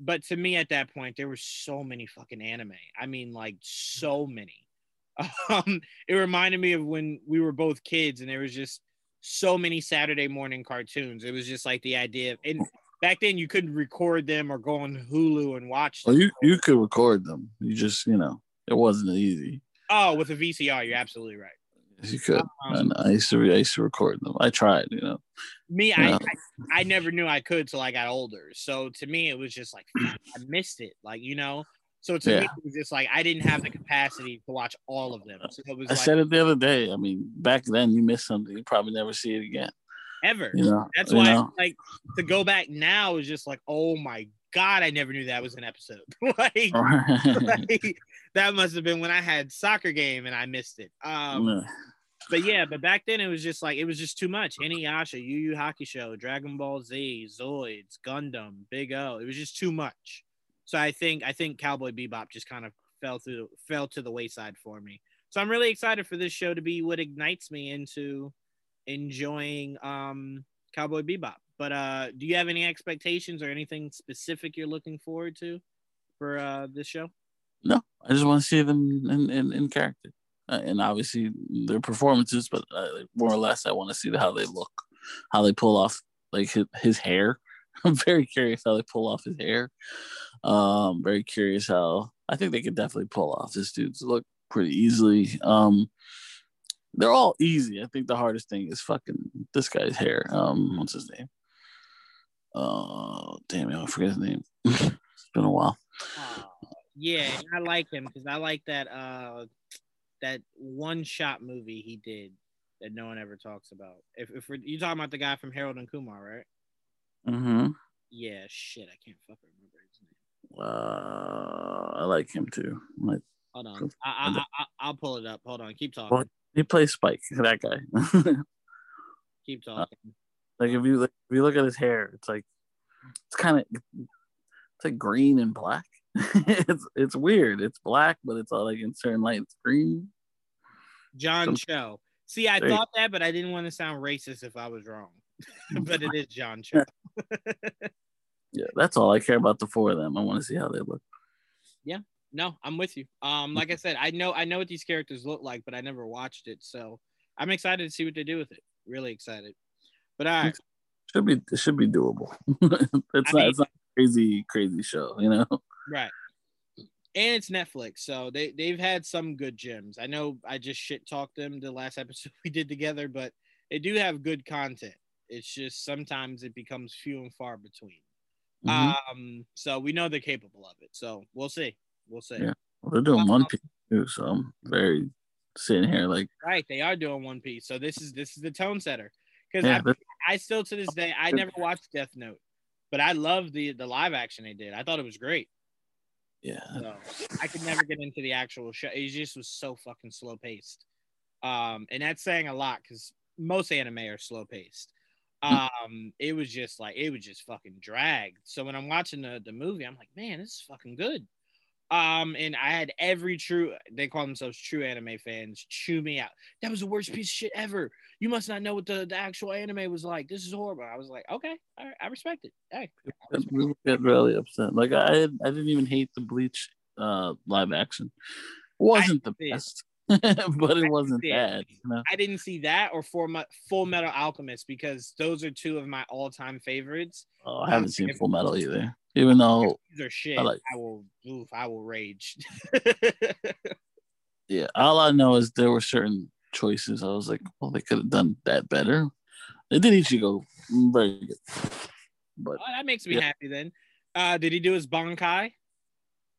But to me at that point, there were so many fucking anime. I mean, like so many. It reminded me of when we were both kids, and there was just so many Saturday morning cartoons. It was just like the idea of, and back then you couldn't record them or go on Hulu and watch them. Well, you could record them. You just, it wasn't easy. Oh, with a VCR, you're absolutely right. Yes, you could. And I used to record them. I tried, I never knew I could till I got older. So to me, it was just like, I missed it. Like, so to me, it was just like I didn't have the capacity to watch all of them. So it was I said it the other day. I mean, back then you missed something, you probably never see it again. Ever. That's why to go back now is just like, oh my God, I never knew that was an episode. That must have been when I had soccer game and I missed it. But back then it was just like, it was just too much. Inuyasha, Yu Yu Hakusho, Dragon Ball Z, Zoids, Gundam, Big O. It was just too much. So I think Cowboy Bebop just kind of fell to the wayside for me. So I'm really excited for this show to be what ignites me into enjoying Cowboy Bebop. But do you have any expectations or anything specific you're looking forward to for this show? No, I just want to see them in character, and obviously their performances. But more or less, I want to see how they look, how they pull off like his hair. I'm very curious how they pull off his hair. Very curious how I think they could definitely pull off this dude's look pretty easily. They're all easy. I think the hardest thing is fucking this guy's hair. What's his name? Damn it, I forget his name. It's been a while. Yeah, I like him because I like that that one shot movie he did that no one ever talks about. If you're talking about the guy from Harold and Kumar, right? Mm-hmm. Yeah, shit, I can't fucking remember his name. I like him too. Like, hold on, I'll pull it up. Hold on, keep talking. Well, he plays Spike, that guy. Keep talking. Like if you look at his hair, it's like it's like green and black. it's weird. It's black, but it's all like in certain light, it's green. John Cho. See, I thought that, but I didn't want to sound racist if I was wrong. But it is John Cho. Yeah, that's all I care about the four of them. I want to see how they look. Yeah, no, I'm with you. Like I said, I know what these characters look like, but I never watched it, so I'm excited to see what they do with it. Really excited. But all right. It should be doable. It's not a crazy show, you know. Right. And it's Netflix, so they've had some good gems. I know I just shit-talked them the last episode we did together, but they do have good content. It's just sometimes it becomes few and far between. Mm-hmm. So we know they're capable of it. So we'll see. We'll see. Yeah. Well, they're doing One Piece too, so I'm very sitting here like... Right, they are doing One Piece. So this is the tone setter. Because I still, to this day, I never watched Death Note, but I love the live action they did. I thought it was great. Yeah. So I could never get into the actual show. It just was so fucking slow paced. And that's saying a lot because most anime are slow paced. It was just fucking dragged. So when I'm watching the movie, I'm like, man, this is fucking good. And I had they call themselves true anime fans chew me out. That was the worst piece of shit ever. You must not know what the actual anime was like. This is horrible. I was like, okay, all right, I respect it. Hey, we get really upset. Like I didn't even hate the Bleach live action. It wasn't the best, but it wasn't bad. You know? I didn't see that or Full Metal Alchemist because those are two of my all-time favorites. Oh, I haven't seen Full Metal either. Even though shit, I will rage. Yeah, all I know is there were certain choices. I was like, well, they could have done that better. They did Ichigo very good. But that makes me happy then. Did he do his Bankai?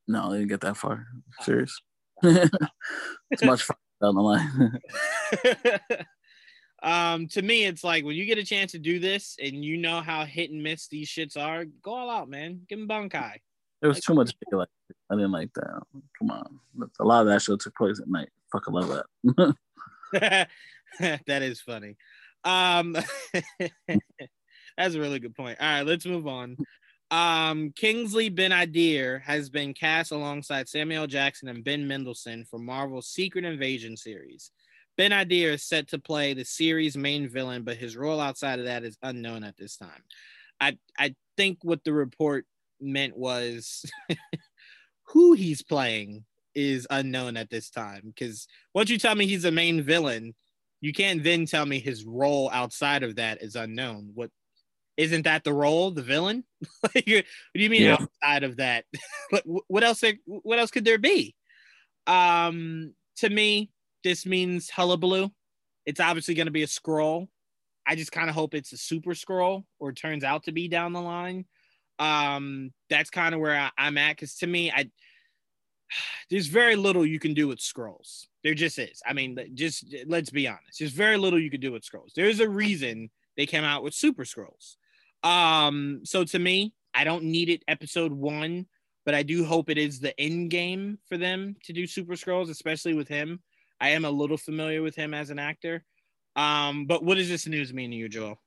No, they didn't get that far. I'm serious. It's much further down the line. To me, it's like when you get a chance to do this and you know how hit and miss these shits are, go all out, man. Give him Bankai. There was too much daylight. I didn't like that. Come on. A lot of that show took place at night. Fucking love that. That is funny. That's a really good point. All right, let's move on. Kingsley Ben-Adir has been cast alongside Samuel L. Jackson and Ben Mendelsohn for Marvel's Secret Invasion series. Ben-Adir is set to play the series' main villain, but his role outside of that is unknown at this time. I think what the report meant was who he's playing is unknown at this time. Because once you tell me he's the main villain, you can't then tell me his role outside of that is unknown. What isn't that the role, the villain? What do you mean outside of that? What else could there be? To me, this means hullabaloo. It's obviously going to be a Skrull. I just kind of hope it's a Super Skrull or turns out to be down the line. That's kind of where I'm at because to me, there's very little you can do with Skrulls. There just is. I mean, just let's be honest. There's very little you can do with Skrulls. There's a reason they came out with Super Skrulls. So to me, I don't need it episode 1, but I do hope it is the end game for them to do Super Skrulls, especially with him. I am a little familiar with him as an actor. But what does this news mean to you, Joel?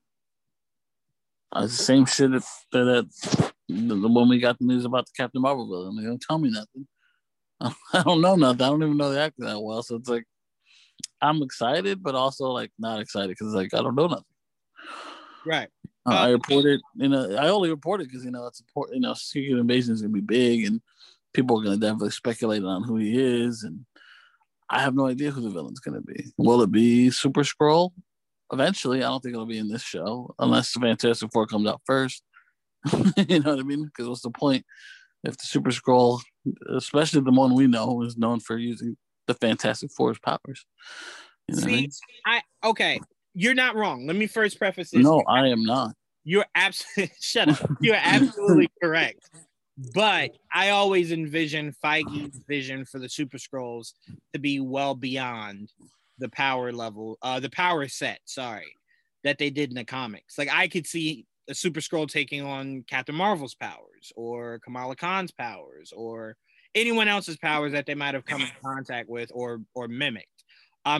It's the same shit that when we got the news about the Captain Marvel villain. They don't tell me nothing. I don't know nothing. I don't even know the actor that well. So it's like, I'm excited, but also like not excited because like, I don't know nothing. Right. I reported, I only reported because, it's important, Secret Invasion is going to be big and people are going to definitely speculate on who he is and I have no idea who the villain's going to be. Will it be Super Skrull? Eventually, I don't think it'll be in this show unless the Fantastic Four comes out first. You know what I mean? Because what's the point if the Super Skrull, especially the one we know, is known for using the Fantastic Four's powers? You know what I mean? Okay, you're not wrong. Let me first preface this. No, I am not. You're absolutely shut up. You're absolutely correct. But I always envision Feige's vision for the Super Skrulls to be well beyond the power level, the power set, sorry, that they did in the comics. Like, I could see a Super Skrull taking on Captain Marvel's powers or Kamala Khan's powers or anyone else's powers that they might have come in contact with or mimicked.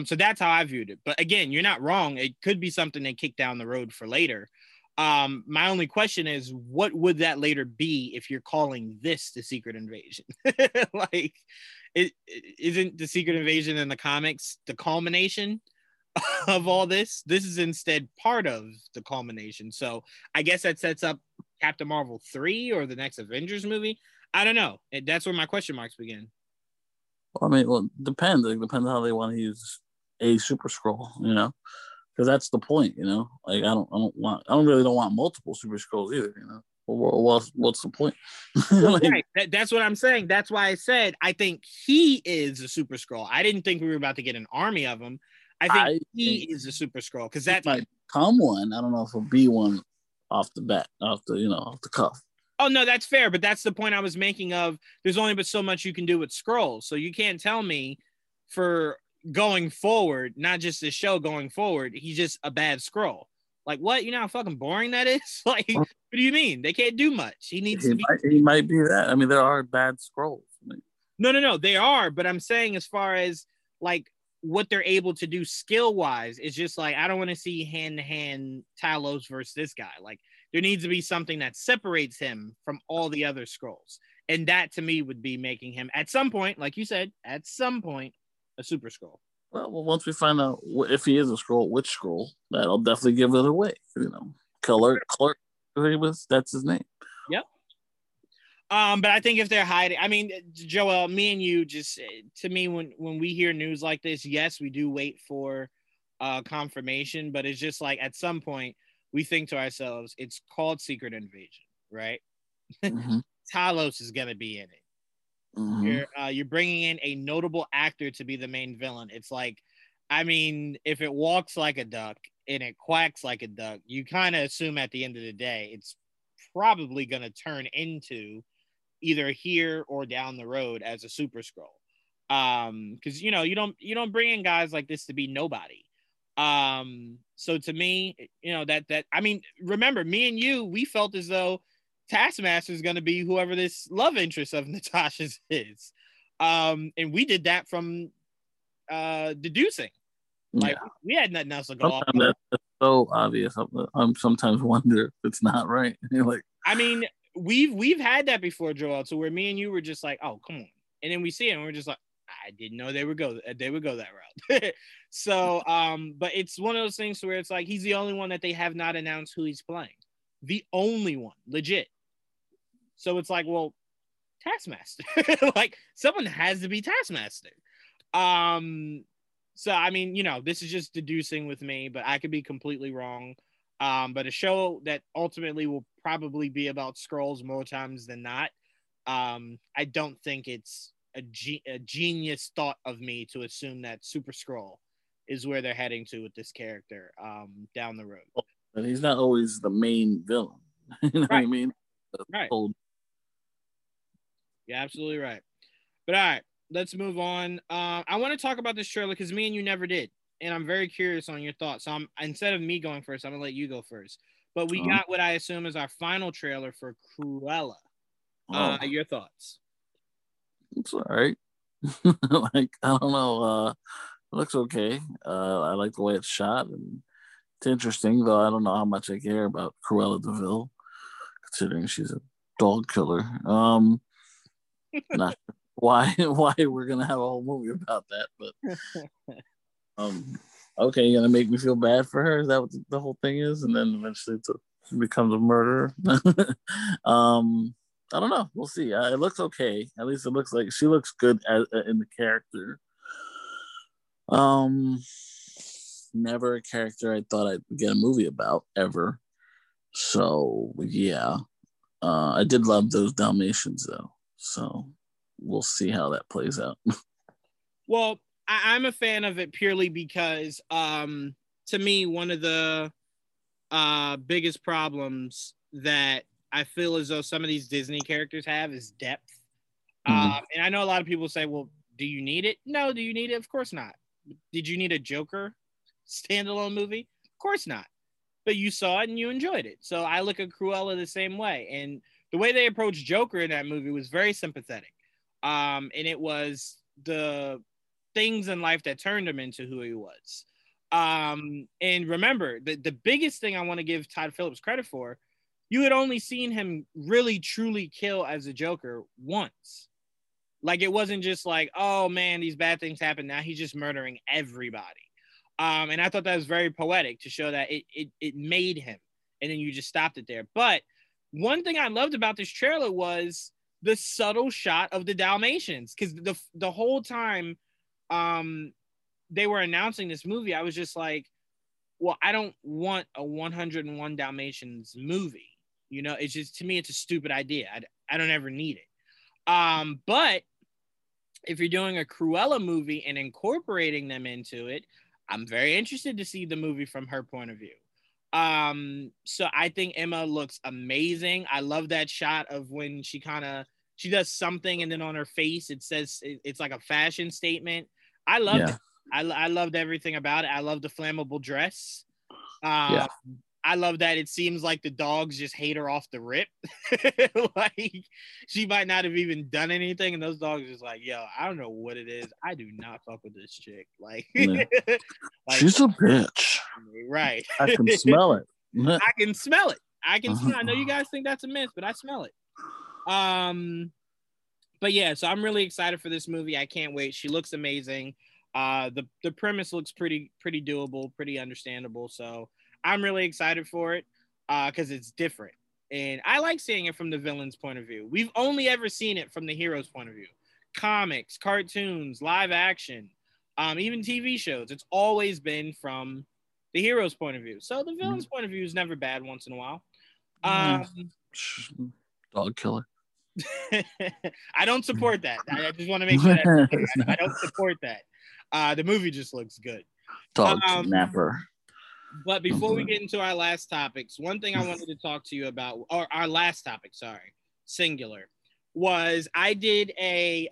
So that's how I viewed it. But again, you're not wrong. It could be something they kick down the road for later. My only question is, what would that later be if you're calling this the Secret Invasion? Like, isn't the Secret Invasion in the comics the culmination of all this? This is instead part of the culmination. So I guess that sets up Captain Marvel 3 or the next Avengers movie. I don't know. That's where my question marks begin. Well, I mean, well, depends. It depends on how they want to use a Super Skrull, you know? Because that's the point, you know? Like, I don't really want multiple Super Skrulls either, you know? Well, what's the point? Like, right. That's what I'm saying. That's why I said I think he is a Super Skrull. I didn't think we were about to get an army of them. I think he is a Super Skrull because that might become one. I don't know if it'll be one off the cuff. Oh, no, that's fair. But that's the point I was making of there's only but so much you can do with Skrulls. So you can't tell me for going forward, not just this show going forward, he's just a bad Skrull. Like, what? You know how fucking boring that is? Like, what do you mean? They can't do much. He might be that. I mean, there are bad Skrulls. No. They are. But I'm saying as far as, like, what they're able to do skill-wise, it's just like, I don't want to see hand-to-hand Talos versus this guy. Like, there needs to be something that separates him from all the other Skrulls. And that, to me, would be making him, at some point, like you said, at some point, a Super Skrull. Well, once we find out if he is a Skrull, which Skrull, that'll definitely give it away. You know, Clark, that's his name. Yep. But I think if they're hiding, I mean, Joel, me and you just, to me, when we hear news like this, yes, we do wait for confirmation, but it's just like at some point, we think to ourselves, it's called Secret Invasion, right? Mm-hmm. Talos is going to be in it. Mm-hmm. You're bringing in a notable actor to be the main villain. It's like, I mean, if it walks like a duck and it quacks like a duck, you kind of assume at the end of the day, it's probably going to turn into either here or down the road as a Super Skrull. Because, you know, you don't bring in guys like this to be nobody. So to me, you know, that I mean, remember, me and you, we felt as though Taskmaster is going to be whoever this love interest of Natasha's is. And we did that from deducing. Like, yeah. We had nothing else to go off. That's so obvious. I'm sometimes wonder if it's not right. You're like, I mean, we've had that before, Joel, to where me and you were just like, oh, come on. And then we see it and we're just like, I didn't know they would go that route. So, but it's one of those things where it's like, he's the only one that they have not announced who he's playing. The only one, legit. So it's like, well, Taskmaster. Like, someone has to be Taskmaster. So, I mean, you know, this is just deducing with me, but I could be completely wrong. But a show that ultimately will probably be about Skrulls more times than not. I don't think it's a genius thought of me to assume that Super Skrull is where they're heading to with this character down the road. But he's not always the main villain. You know right. What I mean? Right. You're absolutely right. But all right, let's move on. I want to talk about this trailer because me and you never did. And I'm very curious on your thoughts. So instead of me going first, I'm going to let you go first. But we got what I assume is our final trailer for Cruella. Your thoughts? It's all right. Like, I don't know. It looks okay. I like the way it's shot. And it's interesting, though. I don't know how much I care about Cruella de Vil, considering she's a dog killer. Not sure why we're going to have a whole movie about that. But okay, you're going to make me feel bad for her? Is that what the whole thing is? And then eventually it becomes a murderer? I don't know. We'll see. It looks okay. At least it looks like she looks good in the character. Never a character I thought I'd get a movie about ever. So yeah, I did love those Dalmatians though. So we'll see how that plays out. Well, I'm a fan of it purely because to me, one of the biggest problems that I feel as though some of these Disney characters have is depth. And I know a lot of people say, well, do you need it? No, do you need it? Of course not. Did you need a Joker standalone movie? Of course not. But you saw it and you enjoyed it. So I look at Cruella the same way. And the way they approached Joker in that movie was very sympathetic. And it was the things in life that turned him into who he was. And remember, the biggest thing I want to give Todd Phillips credit for, you had only seen him really truly kill as a Joker once. Like, it wasn't just like, oh man, these bad things happen. Now he's just murdering everybody. And I thought that was very poetic to show that it made him. And then you just stopped it there. But one thing I loved about this trailer was the subtle shot of the Dalmatians. Because the whole time they were announcing this movie, I was just like, well, I don't want a 101 Dalmatians movie. You know, it's just, to me, it's a stupid idea. I don't ever need it. But if you're doing a Cruella movie and incorporating them into it, I'm very interested to see the movie from her point of view. So I think Emma looks amazing. I love that shot of when she does something and then on her face, it says, it's like a fashion statement. I loved it. I loved everything about it. I love the flammable dress. I love that it seems like the dogs just hate her off the rip. Like, she might not have even done anything, and those dogs are just like, yo, I don't know what it is. I do not fuck with this chick. Like, like, she's a bitch. Right. I can smell it. I can smell it. I know you guys think that's a myth, but I smell it. But yeah, so I'm really excited for this movie. I can't wait. She looks amazing. The premise looks pretty doable, pretty understandable. So I'm really excited for it because it's different. And I like seeing it from the villain's point of view. We've only ever seen it from the hero's point of view. Comics, cartoons, live action, even TV shows. It's always been from the hero's point of view. So the villain's point of view is never bad once in a while. Dog killer. I don't support that. I just want to make sure that I don't support that. The movie just looks good. Dog snapper. But before we get into our last topics, one thing I wanted to talk to you about, or our last topic, sorry, singular, was I did a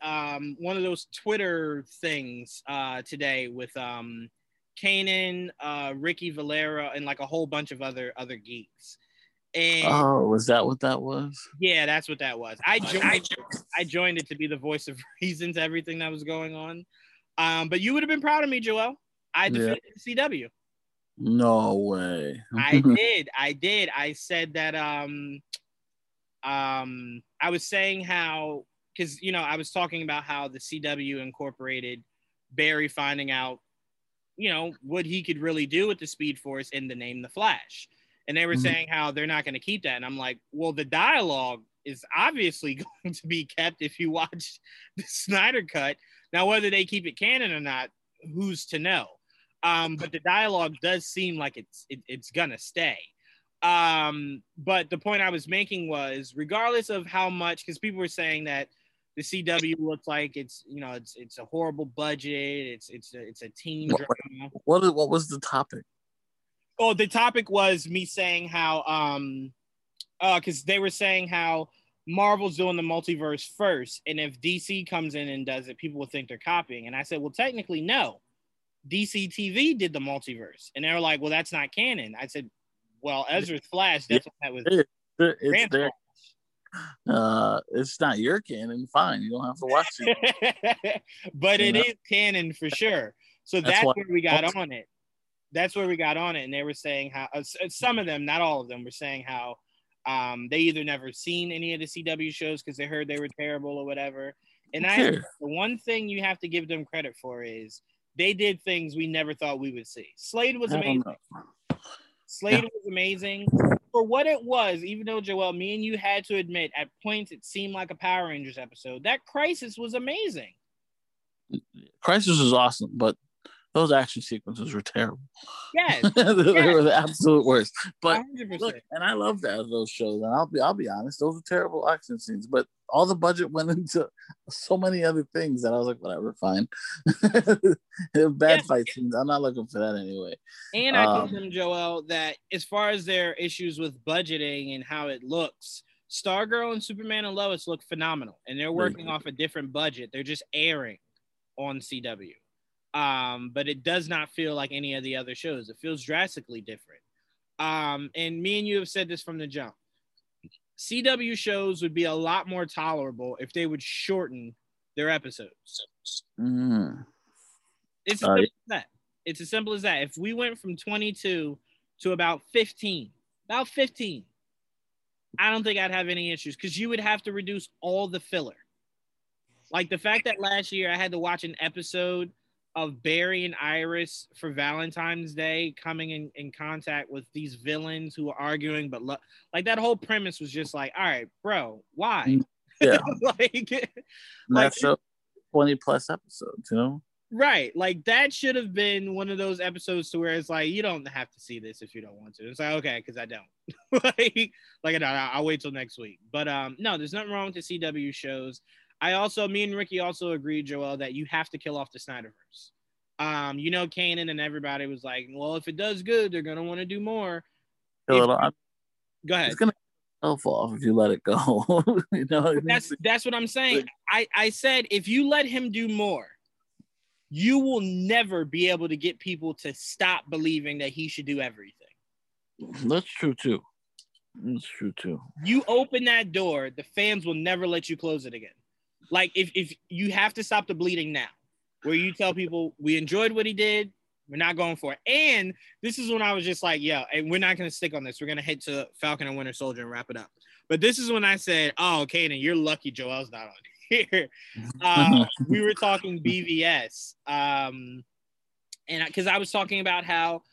one of those Twitter things today with Kanan, Ricky Valera, and like a whole bunch of other geeks. And oh, was that what that was? Yeah, that's what that was. I joined it to be the voice of reason to everything that was going on. But you would have been proud of me, Joel. I defended CW. No way. I did. I said that I was saying how, because, you know, I was talking about how the CW incorporated Barry finding out, you know, what he could really do with the Speed Force in the name The Flash. And they were saying how they're not going to keep that. And I'm like, well, the dialogue is obviously going to be kept if you watch the Snyder Cut. Now, whether they keep it canon or not, who's to know? But the dialogue does seem like it's gonna stay. But the point I was making was, regardless of how much, because people were saying that the CW looks like it's a horrible budget, it's a teen drama. What was the topic? Oh, the topic was me saying how because they were saying how Marvel's doing the multiverse first, and if DC comes in and does it, people will think they're copying. And I said, well, technically no. DC TV did the multiverse, and they were like, well, that's not canon. I said, well, Ezra's Flash, that's what that was. It's not your canon, fine, you don't have to watch it. But it is canon for sure. So that's where we got on it. That's where we got on it. And they were saying how some of them, not all of them, were saying how they either never seen any of the CW shows because they heard they were terrible or whatever. And the one thing you have to give them credit for is they did things we never thought we would see. Slade was amazing. Slade was amazing. For what it was, even though, Joel, me and you had to admit, at points it seemed like a Power Rangers episode, that Crisis was amazing. Crisis was awesome, but those action sequences were terrible. Yes. They were the absolute worst. But 100%. Look, and I love those shows, and I'll be honest, those are terrible action scenes, but all the budget went into so many other things that I was like, whatever, fine. Bad fight scenes. I'm not looking for that anyway. And I told him, Joel, that as far as their issues with budgeting and how it looks, Stargirl and Superman and Lois look phenomenal, and they're working off a different budget. They're just airing on CW. But it does not feel like any of the other shows. It feels drastically different. And me and you have said this from the jump. CW shows would be a lot more tolerable if they would shorten their episodes. It's as simple as that. It's as simple as that. If we went from 22 to about 15, I don't think I'd have any issues, because you would have to reduce all the filler. Like the fact that last year I had to watch an episode of Barry and Iris for Valentine's Day coming in contact with these villains who are arguing, but like that whole premise was just like, all right, bro, why? Yeah. That show 20 plus episodes, you know? Right. Like that should have been one of those episodes to where it's like, you don't have to see this if you don't want to. It's like, okay, because I don't. I'll wait till next week. But no, there's nothing wrong with the CW shows. Me and Ricky also agreed, Joel, that you have to kill off the Snyderverse. You know, Kanan and everybody was like, well, if it does good, they're going to want to do more. Go ahead. It's going to self off if you let it go. You know? That's what I'm saying. I said, if you let him do more, you will never be able to get people to stop believing that he should do everything. That's true, too. You open that door, the fans will never let you close it again. Like, if you have to stop the bleeding now, where you tell people, we enjoyed what he did, we're not going for it. And this is when I was just like, yo, and we're not going to stick on this. We're going to head to Falcon and Winter Soldier and wrap it up. But this is when I said, oh, Kanan, you're lucky Joel's not on here. We were talking BVS. Because I was talking about how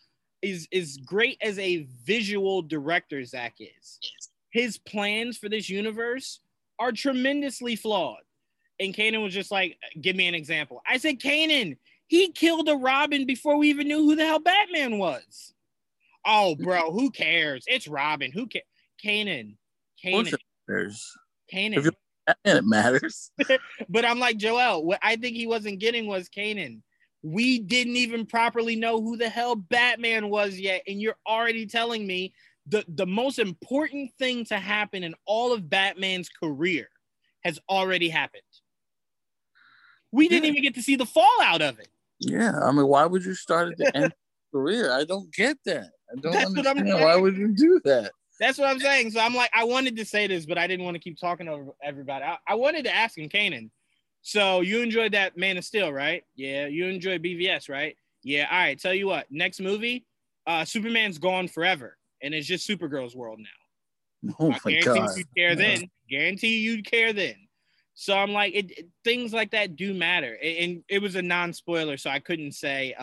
is great as a visual director Zach is, his plans for this universe are tremendously flawed. And Kanan was just like, give me an example. I said, Kanan, he killed a Robin before we even knew who the hell Batman was. Oh, bro, who cares? It's Robin. Who cares? Kanan. It matters. Kanan. If you're Batman, it matters. But I'm like, Joel, what I think he wasn't getting was, Kanan, we didn't even properly know who the hell Batman was yet. And you're already telling me the most important thing to happen in all of Batman's career has already happened. We didn't even get to see the fallout of it. Yeah, I mean, why would you start at the end of your career? I don't get that. I don't understand. Why would you do that? That's what I'm saying. So I'm like, I wanted to say this, but I didn't want to keep talking over everybody. I wanted to ask him, Kanan, so you enjoyed that Man of Steel, right? Yeah. You enjoyed BVS, right? Yeah. All right. Tell you what, next movie, Superman's gone forever, and it's just Supergirl's world now. Oh my God. Guarantee you care then. So I'm like, things like that do matter. And it was a non-spoiler, so I couldn't say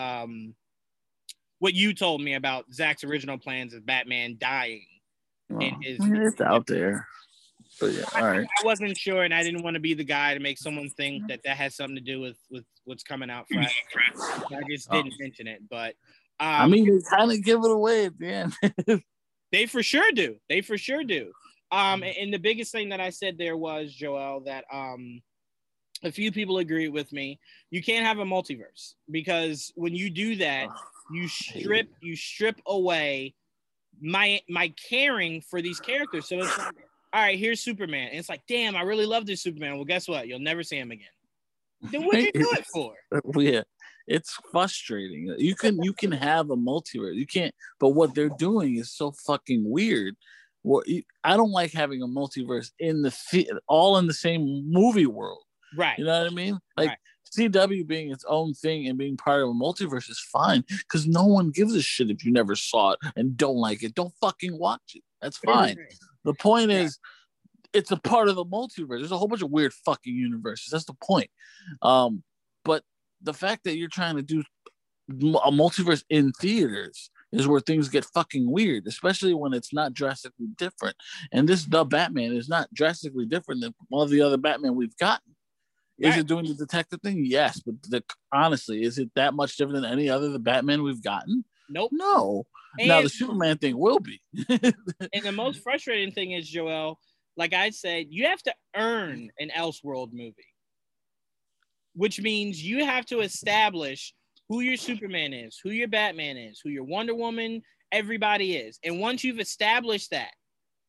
what you told me about Zach's original plans of Batman dying. It's out there. But yeah, all right. I wasn't sure, and I didn't want to be the guy to make someone think that has something to do with what's coming out Friday. I just didn't mention it. But I mean, they kind of give it away at the end. They for sure do. And the biggest thing that I said there was, Joel, that a few people agree with me. You can't have a multiverse, because when you do that, you strip away my caring for these characters. So it's like, all right, here's Superman. And it's like, damn, I really love this Superman. Well, guess what? You'll never see him again. Then what'd you do it for? Yeah, it's frustrating. You can have a multiverse. You can't. But what they're doing is so fucking weird. Well, I don't like having a multiverse in all in the same movie world. Right. You know what I mean? Like CW being its own thing and being part of a multiverse is fine, because no one gives a shit if you never saw it and don't like it. Don't fucking watch it. That's fine. Right. The point is, it's a part of the multiverse. There's a whole bunch of weird fucking universes. That's the point. But the fact that you're trying to do a multiverse in theaters is where things get fucking weird, especially when it's not drastically different. And the Batman is not drastically different than all the other Batman we've gotten. Is it doing the detective thing? Yes, but honestly, is it that much different than any other Batman we've gotten? Nope. No. And now the Superman thing will be. And the most frustrating thing is, Joel, Like I said, you have to earn an Elseworld movie, which means you have to establish who your Superman is, who your Batman is, who your Wonder Woman, everybody is. And once you've established that,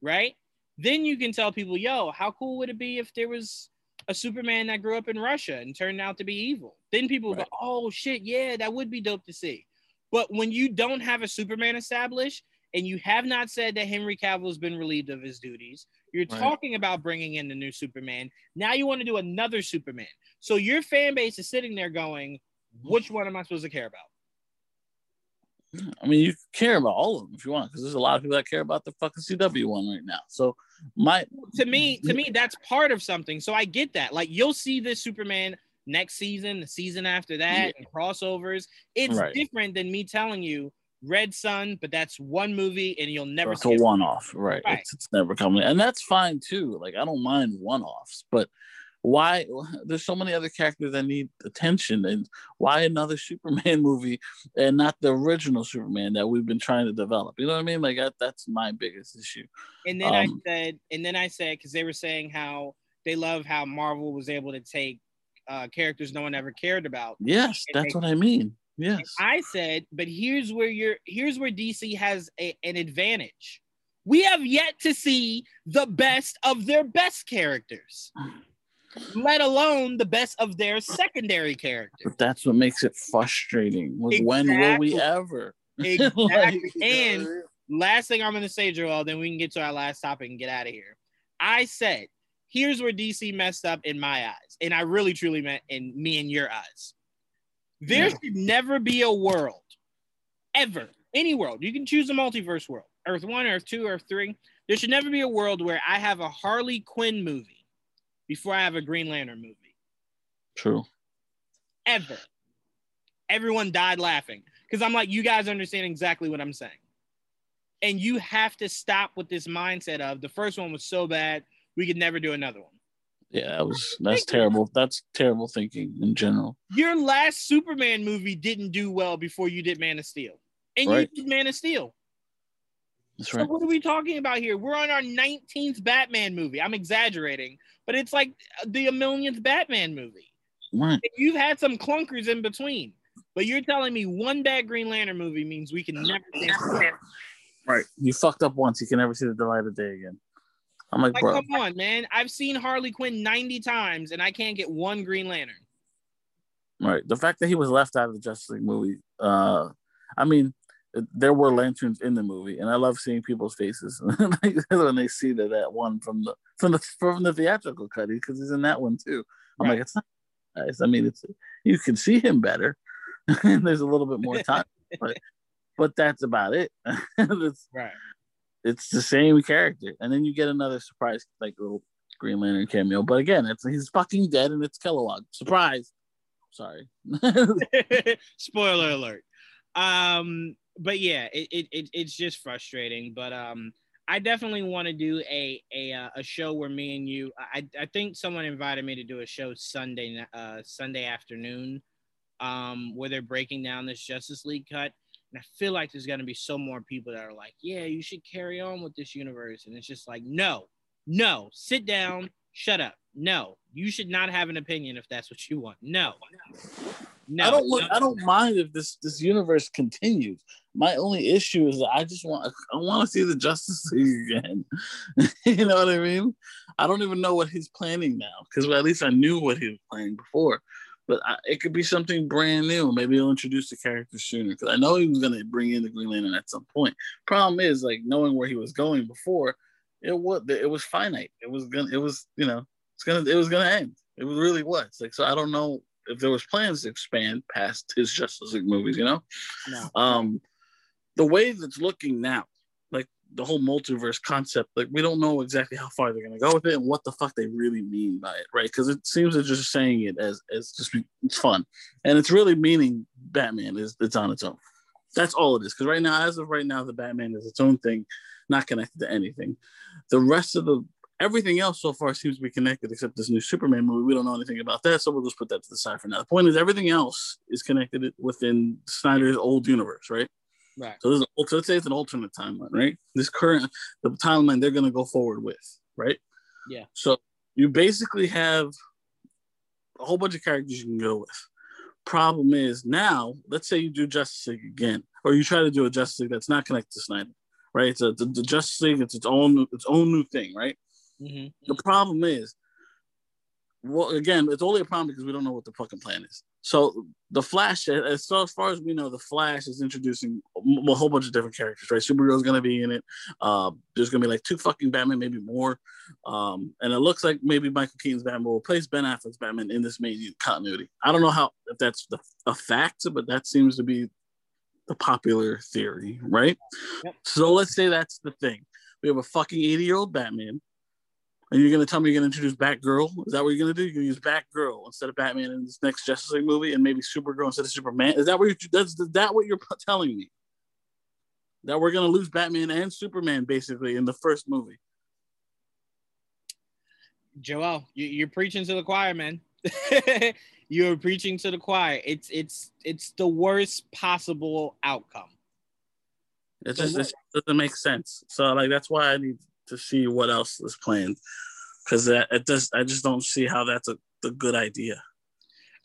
right, then you can tell people, yo, how cool would it be if there was a Superman that grew up in Russia and turned out to be evil? Then people right. go, oh, shit, yeah, that would be dope to see. But when you don't have a Superman established and you have not said that Henry Cavill has been relieved of his duties, you're right. talking about bringing in the new Superman. Now you want to do another Superman. So your fan base is sitting there going, which one am I supposed to care about? I mean, you care about all of them if you want, because there's a lot of people that care about the fucking CW one right now. So to me, that's part of something. So I get that. Like, you'll see this Superman next season, the season after that, yeah. and crossovers. It's right. different than me telling you Red Sun, but that's one movie and you'll never see it. It's a one-off, right. It's never coming. And that's fine, too. Like, I don't mind one-offs, but why? There's so many other characters that need attention, and why another Superman movie and not the original Superman that we've been trying to develop? You know what I mean? Like, that's my biggest issue. And then I said, because they were saying how they love how Marvel was able to take characters no one ever cared about. Yes, that's what I mean. Yes. And I said, but here's where DC has an advantage. We have yet to see the best of their best characters, let alone the best of their secondary characters. But that's what makes it frustrating. Exactly. When will we ever? Exactly. And last thing I'm going to say, Joel, then we can get to our last topic and get out of here. I said, here's where DC messed up in my eyes, and I really truly meant in me and your eyes. There should never be a world, ever, any world. You can choose a multiverse world, Earth 1, Earth 2, Earth 3. There should never be a world where I have a Harley Quinn movie before I have a Green Lantern movie. True. Ever. Everyone died laughing. Because I'm like, you guys understand exactly what I'm saying. And you have to stop with this mindset of the first one was so bad, we could never do another one. Yeah, that's terrible. That's terrible thinking in general. Your last Superman movie didn't do well before you did Man of Steel. And right. you did Man of Steel. That's right. So what are we talking about here? We're on our 19th Batman movie. I'm exaggerating, but it's like the millionth Batman movie. Right. You've had some clunkers in between, but you're telling me one bad Green Lantern movie means we can never see it. Right. You fucked up once. You can never see the light of day again. I'm like, bro. Come on, man. I've seen Harley Quinn 90 times, and I can't get one Green Lantern. Right. The fact that he was left out of the Justice League movie, I mean, there were lanterns in the movie, and I love seeing people's faces when they see that one from the theatrical cut, because he's in that one too. I'm right. like, it's not nice. I mean, you can see him better, and there's a little bit more time, but that's about it. Right. It's the same character, and then you get another surprise, like little Green Lantern cameo. But again, he's fucking dead, and it's Kilowog. Surprise! Sorry. Spoiler alert. But yeah, it's just frustrating. But I definitely want to do a show where me and you. I think someone invited me to do a show Sunday afternoon, where they're breaking down this Justice League cut. And I feel like there's going to be so more people that are like, yeah, you should carry on with this universe. And it's just like, no, sit down, shut up. No, you should not have an opinion if that's what you want. No. I don't mind if this universe continues. My only issue is that I want to see the Justice League again. You know what I mean? I don't even know what he's planning now, because at least I knew what he was planning before. But it could be something brand new. Maybe he'll introduce the character sooner, because I know he was going to bring in the Green Lantern at some point. Problem is, like, knowing where he was going before, it was finite. It was gonna end. It really was. Like, so I don't know if there was plans to expand past his Justice League movies. You know, no. The way that's looking now, like the whole multiverse concept, like we don't know exactly how far they're going to go with it and what the fuck they really mean by it, right? Because it seems they're just saying it as just it's fun, and it's really meaning Batman is it's on its own. That's all it is. Because right now, as of right now, the Batman is its own thing, not connected to anything. The rest of everything else so far seems to be connected, except this new Superman movie. We don't know anything about that, so we'll just put that to the side for now. The point is, everything else is connected within Snyder's old universe, right? Right. So let's say it's an alternate timeline, right? This current, the timeline they're going to go forward with, right? Yeah. So you basically have a whole bunch of characters you can go with. Problem is now, let's say you do Justice League again, or you try to do a Justice League that's not connected to Snyder, right? It's the Justice League, it's its own new thing, right? Mm-hmm. The problem is, well, again, it's only a problem because we don't know what the fucking plan is. So the Flash, as far as we know, the Flash is introducing a whole bunch of different characters, right? Supergirl's going to be in it. There's going to be like two fucking Batman, maybe more. And it looks like maybe Michael Keaton's Batman will replace Ben Affleck's Batman in this main continuity. I don't know if that's a fact, but that seems to be the popular theory, right? Yep. So let's say that's the thing. We have a fucking 80-year-old Batman. And you're going to tell me you're going to introduce Batgirl? Is that what you're going to do? You're going to use Batgirl instead of Batman in this next Justice League movie, and maybe Supergirl instead of Superman? Is that what you're telling me? That we're going to lose Batman and Superman basically in the first movie? Joel, you're preaching to the choir, man. You're preaching to the choir. It's the worst possible outcome. It just doesn't make sense. So like that's why I need to see what else is planned, because I just don't see how that's a good idea.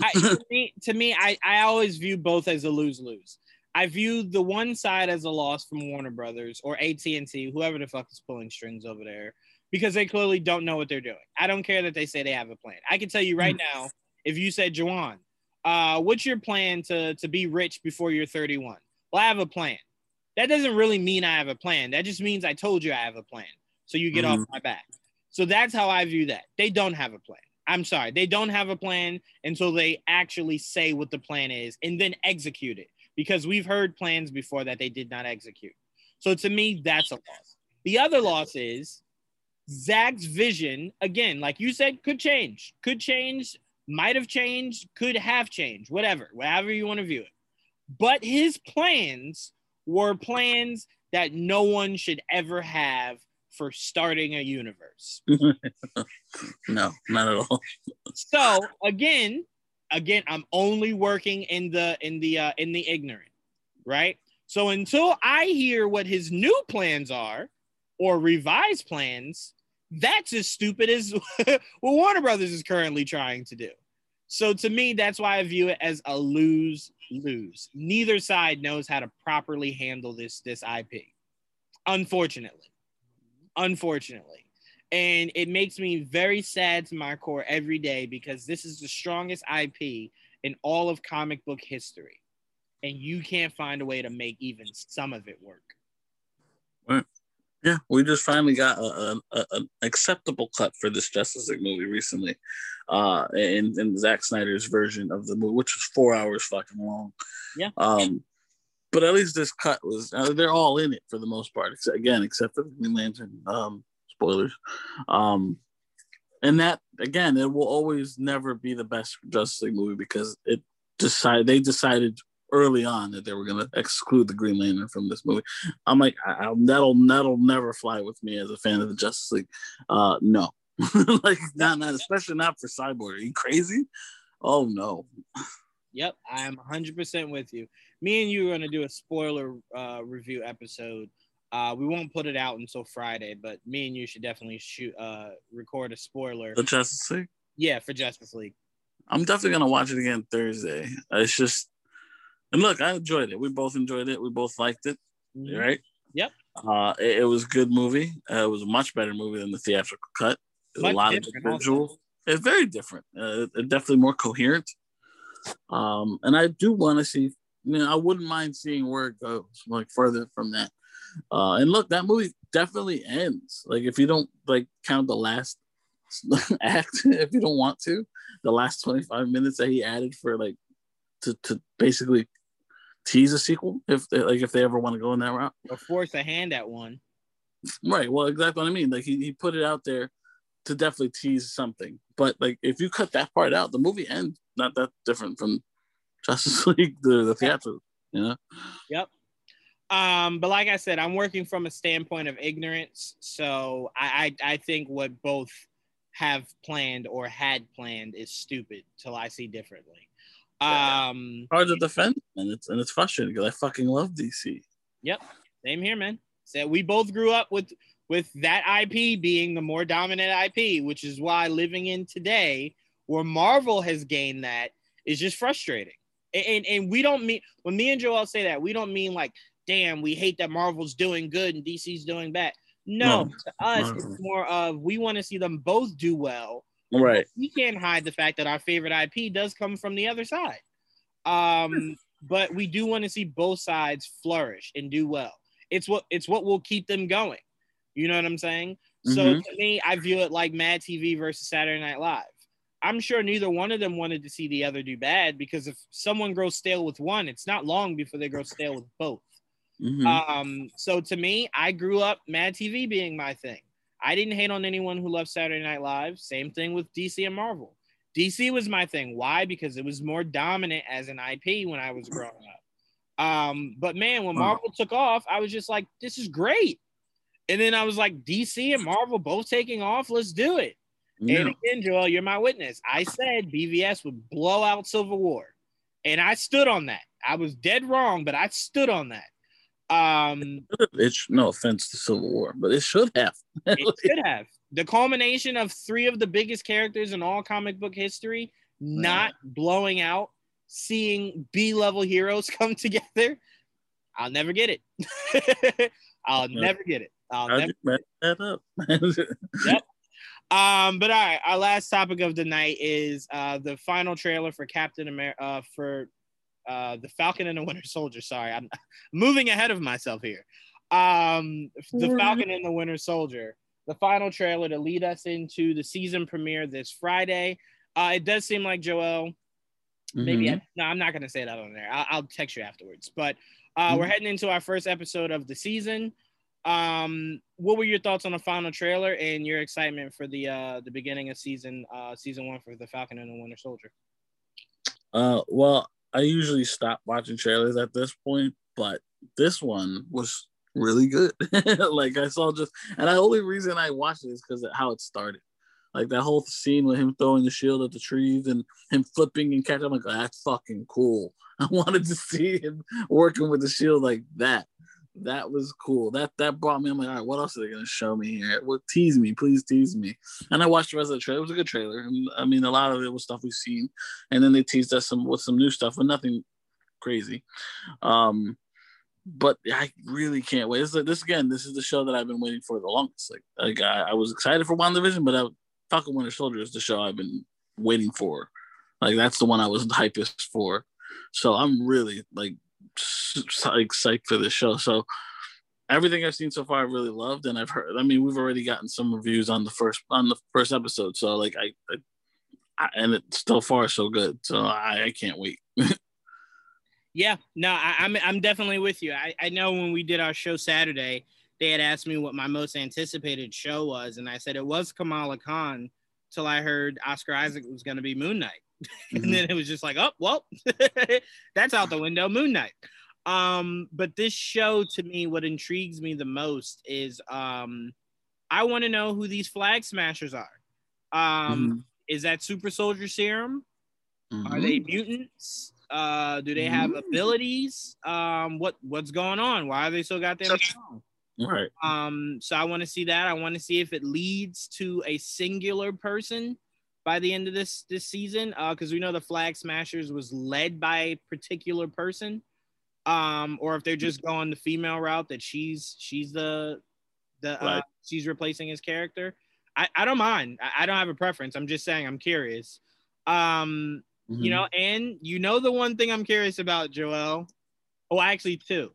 I always view both as a lose-lose. I view the one side as a loss from Warner Brothers or AT&T, whoever the fuck is pulling strings over there, because they clearly don't know what they're doing. I don't care that they say they have a plan. I can tell you right now, if you said, Juwan, what's your plan to be rich before you're 31? Well, I have a plan. That doesn't really mean I have a plan. That just means I told you I have a plan. So you get off my back. So that's how I view that. They don't have a plan. I'm sorry. They don't have a plan until they actually say what the plan is and then execute it. Because we've heard plans before that they did not execute. So to me, that's a loss. The other loss is Zach's vision, again, like you said, could change, might have changed, could have changed, whatever you want to view it. But his plans were plans that no one should ever have for starting a universe. No, not at all. So again, I'm only working in the ignorant, right? So until I hear what his new plans are or revised plans, that's as stupid as what Warner Brothers is currently trying to do. So to me, that's why I view it as a lose-lose. Neither side knows how to properly handle this IP, unfortunately. And it makes me very sad to my core every day, because this is the strongest IP in all of comic book history. And you can't find a way to make even some of it work. Right. Yeah, we just finally got an acceptable cut for this Justice League movie recently, in Zack Snyder's version of the movie, which was 4 hours fucking long. Yeah. But at least this cut was, they're all in it for the most part, except for the Green Lantern, spoilers. And that, again, it will always never be the best Justice League movie, because they decided early on that they were going to exclude the Green Lantern from this movie. I'm like, that'll never fly with me as a fan of the Justice League. No. Like, not especially not for Cyborg. Are you crazy? Oh, no. Yep, I am 100% with you. Me and you are going to do a spoiler review episode. We won't put it out until Friday, but me and you should definitely record a spoiler. The Justice League? Yeah, for Justice League. I'm definitely going to watch it again Thursday. It's just... And look, I enjoyed it. We both enjoyed it. We both liked it, right? Yep. It was a good movie. It was a much better movie than the theatrical cut. It was a lot of visual. It's very different. Definitely more coherent. And I do want to see. You know, I wouldn't mind seeing where it goes, like further from that. And look, that movie definitely ends. Like if you don't like count the last act, if you don't want to, the last 25 minutes that he added for like to basically tease a sequel if they ever want to go in that route or force a hand at one, right? Well, exactly what I mean. Like he put it out there to definitely tease something, but like if you cut that part out, the movie ends not that different from Justice League the theater, you know. Yep. But like I said, I'm working from a standpoint of ignorance, so I think what both have planned or had planned is stupid till I see differently. Hard to defend, and it's frustrating because I fucking love DC. Yep, same here, man. So we both grew up with with that IP being the more dominant IP, which is why living in today where Marvel has gained that is just frustrating. And we don't mean, when me and Joel say that, we don't mean like, damn, we hate that Marvel's doing good and DC's doing bad. No, to us, it's more of we want to see them both do well. Right. We can't hide the fact that our favorite IP does come from the other side. But we do want to see both sides flourish and do well. It's what will keep them going. You know what I'm saying? Mm-hmm. So to me, I view it like Mad TV versus Saturday Night Live. I'm sure neither one of them wanted to see the other do bad, because if someone grows stale with one, it's not long before they grow stale with both. Mm-hmm. So to me, I grew up Mad TV being my thing. I didn't hate on anyone who loved Saturday Night Live. Same thing with DC and Marvel. DC was my thing. Why? Because it was more dominant as an IP when I was growing up. But man, when Marvel took off, I was just like, this is great. And then I was like, DC and Marvel both taking off. Let's do it. Yeah. And again, Joel, you're my witness. I said BVS would blow out Civil War. And I stood on that. I was dead wrong, but I stood on that. It's no offense to Civil War, but it should have. It should have. The culmination of three of the biggest characters in all comic book history, not blowing out, seeing B-level heroes come together. I'll never get it. I'll never get it. Yep. But all right, our last topic of the night is the final trailer for Captain America for the Falcon and the Winter Soldier. Sorry, I'm moving ahead of myself here. The Falcon and the Winter Soldier, the final trailer to lead us into the season premiere this Friday. It does seem like, Joel, maybe I'm not going to say that on there. I'll text you afterwards. But we're heading into our first episode of the season. What were your thoughts on the final trailer and your excitement for the beginning of season one for the Falcon and the Winter Soldier? Well, I usually stop watching trailers at this point, but this one was really good. Like, I saw and the only reason I watched it is because of how it started. Like, that whole scene with him throwing the shield at the trees and him flipping and catching, I'm like, that's fucking cool. I wanted to see him working with the shield like that. That was cool. That brought me, I'm like, all right, what else are they going to show me here? Well, tease me. Please tease me. And I watched the rest of the trailer. It was a good trailer. I mean, a lot of it was stuff we've seen. And then they teased us with some new stuff, but nothing crazy. But I really can't wait. This is the show that I've been waiting for the longest. Like I was excited for WandaVision, but Falcon Winter Soldier is the show I've been waiting for. Like, that's the one I was hypest for. So I'm really, like, psyched for this show. So everything I've seen so far I really loved, and I've heard, I mean, we've already gotten some reviews on the first episode, so like I and it's still far so good, so I can't wait. Yeah, no, I'm definitely with you. I know when we did our show Saturday, they had asked me what my most anticipated show was, and I said it was Kamala Khan till I heard Oscar Isaac was going to be Moon Knight. And then it was just like, oh, well, that's out the window, Moon Knight. But this show, to me, what intrigues me the most is I want to know who these flag smashers are. Is that super soldier serum? Are they mutants? Do they have abilities? What's going on? Why are they so goddamn strong? Right. So I want to see that. I want to see if it leads to a singular person by the end of this season, because we know the Flag Smashers was led by a particular person, or if they're just going the female route that she's the she's replacing his character. I don't mind. I don't have a preference. I'm just saying I'm curious. The one thing I'm curious about, Joel. Oh, actually two.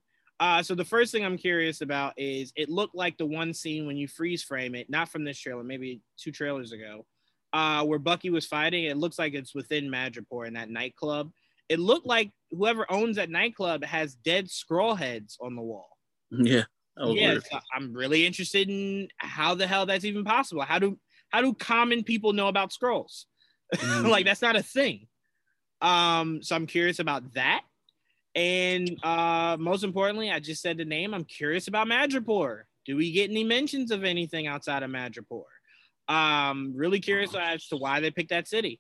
So the first thing I'm curious about is it looked like the one scene when you freeze frame it, not from this trailer, maybe two trailers ago. Where Bucky was fighting, it looks like it's within Madripoor in that nightclub. It looked like whoever owns that nightclub has dead Skrull heads on the wall. Yeah. Yeah, so I'm really interested in how the hell that's even possible. How do common people know about Skrulls? Like, that's not a thing. So I'm curious about that. And most importantly, I just said the name. I'm curious about Madripoor. Do we get any mentions of anything outside of Madripoor? Really curious as to why they picked that city.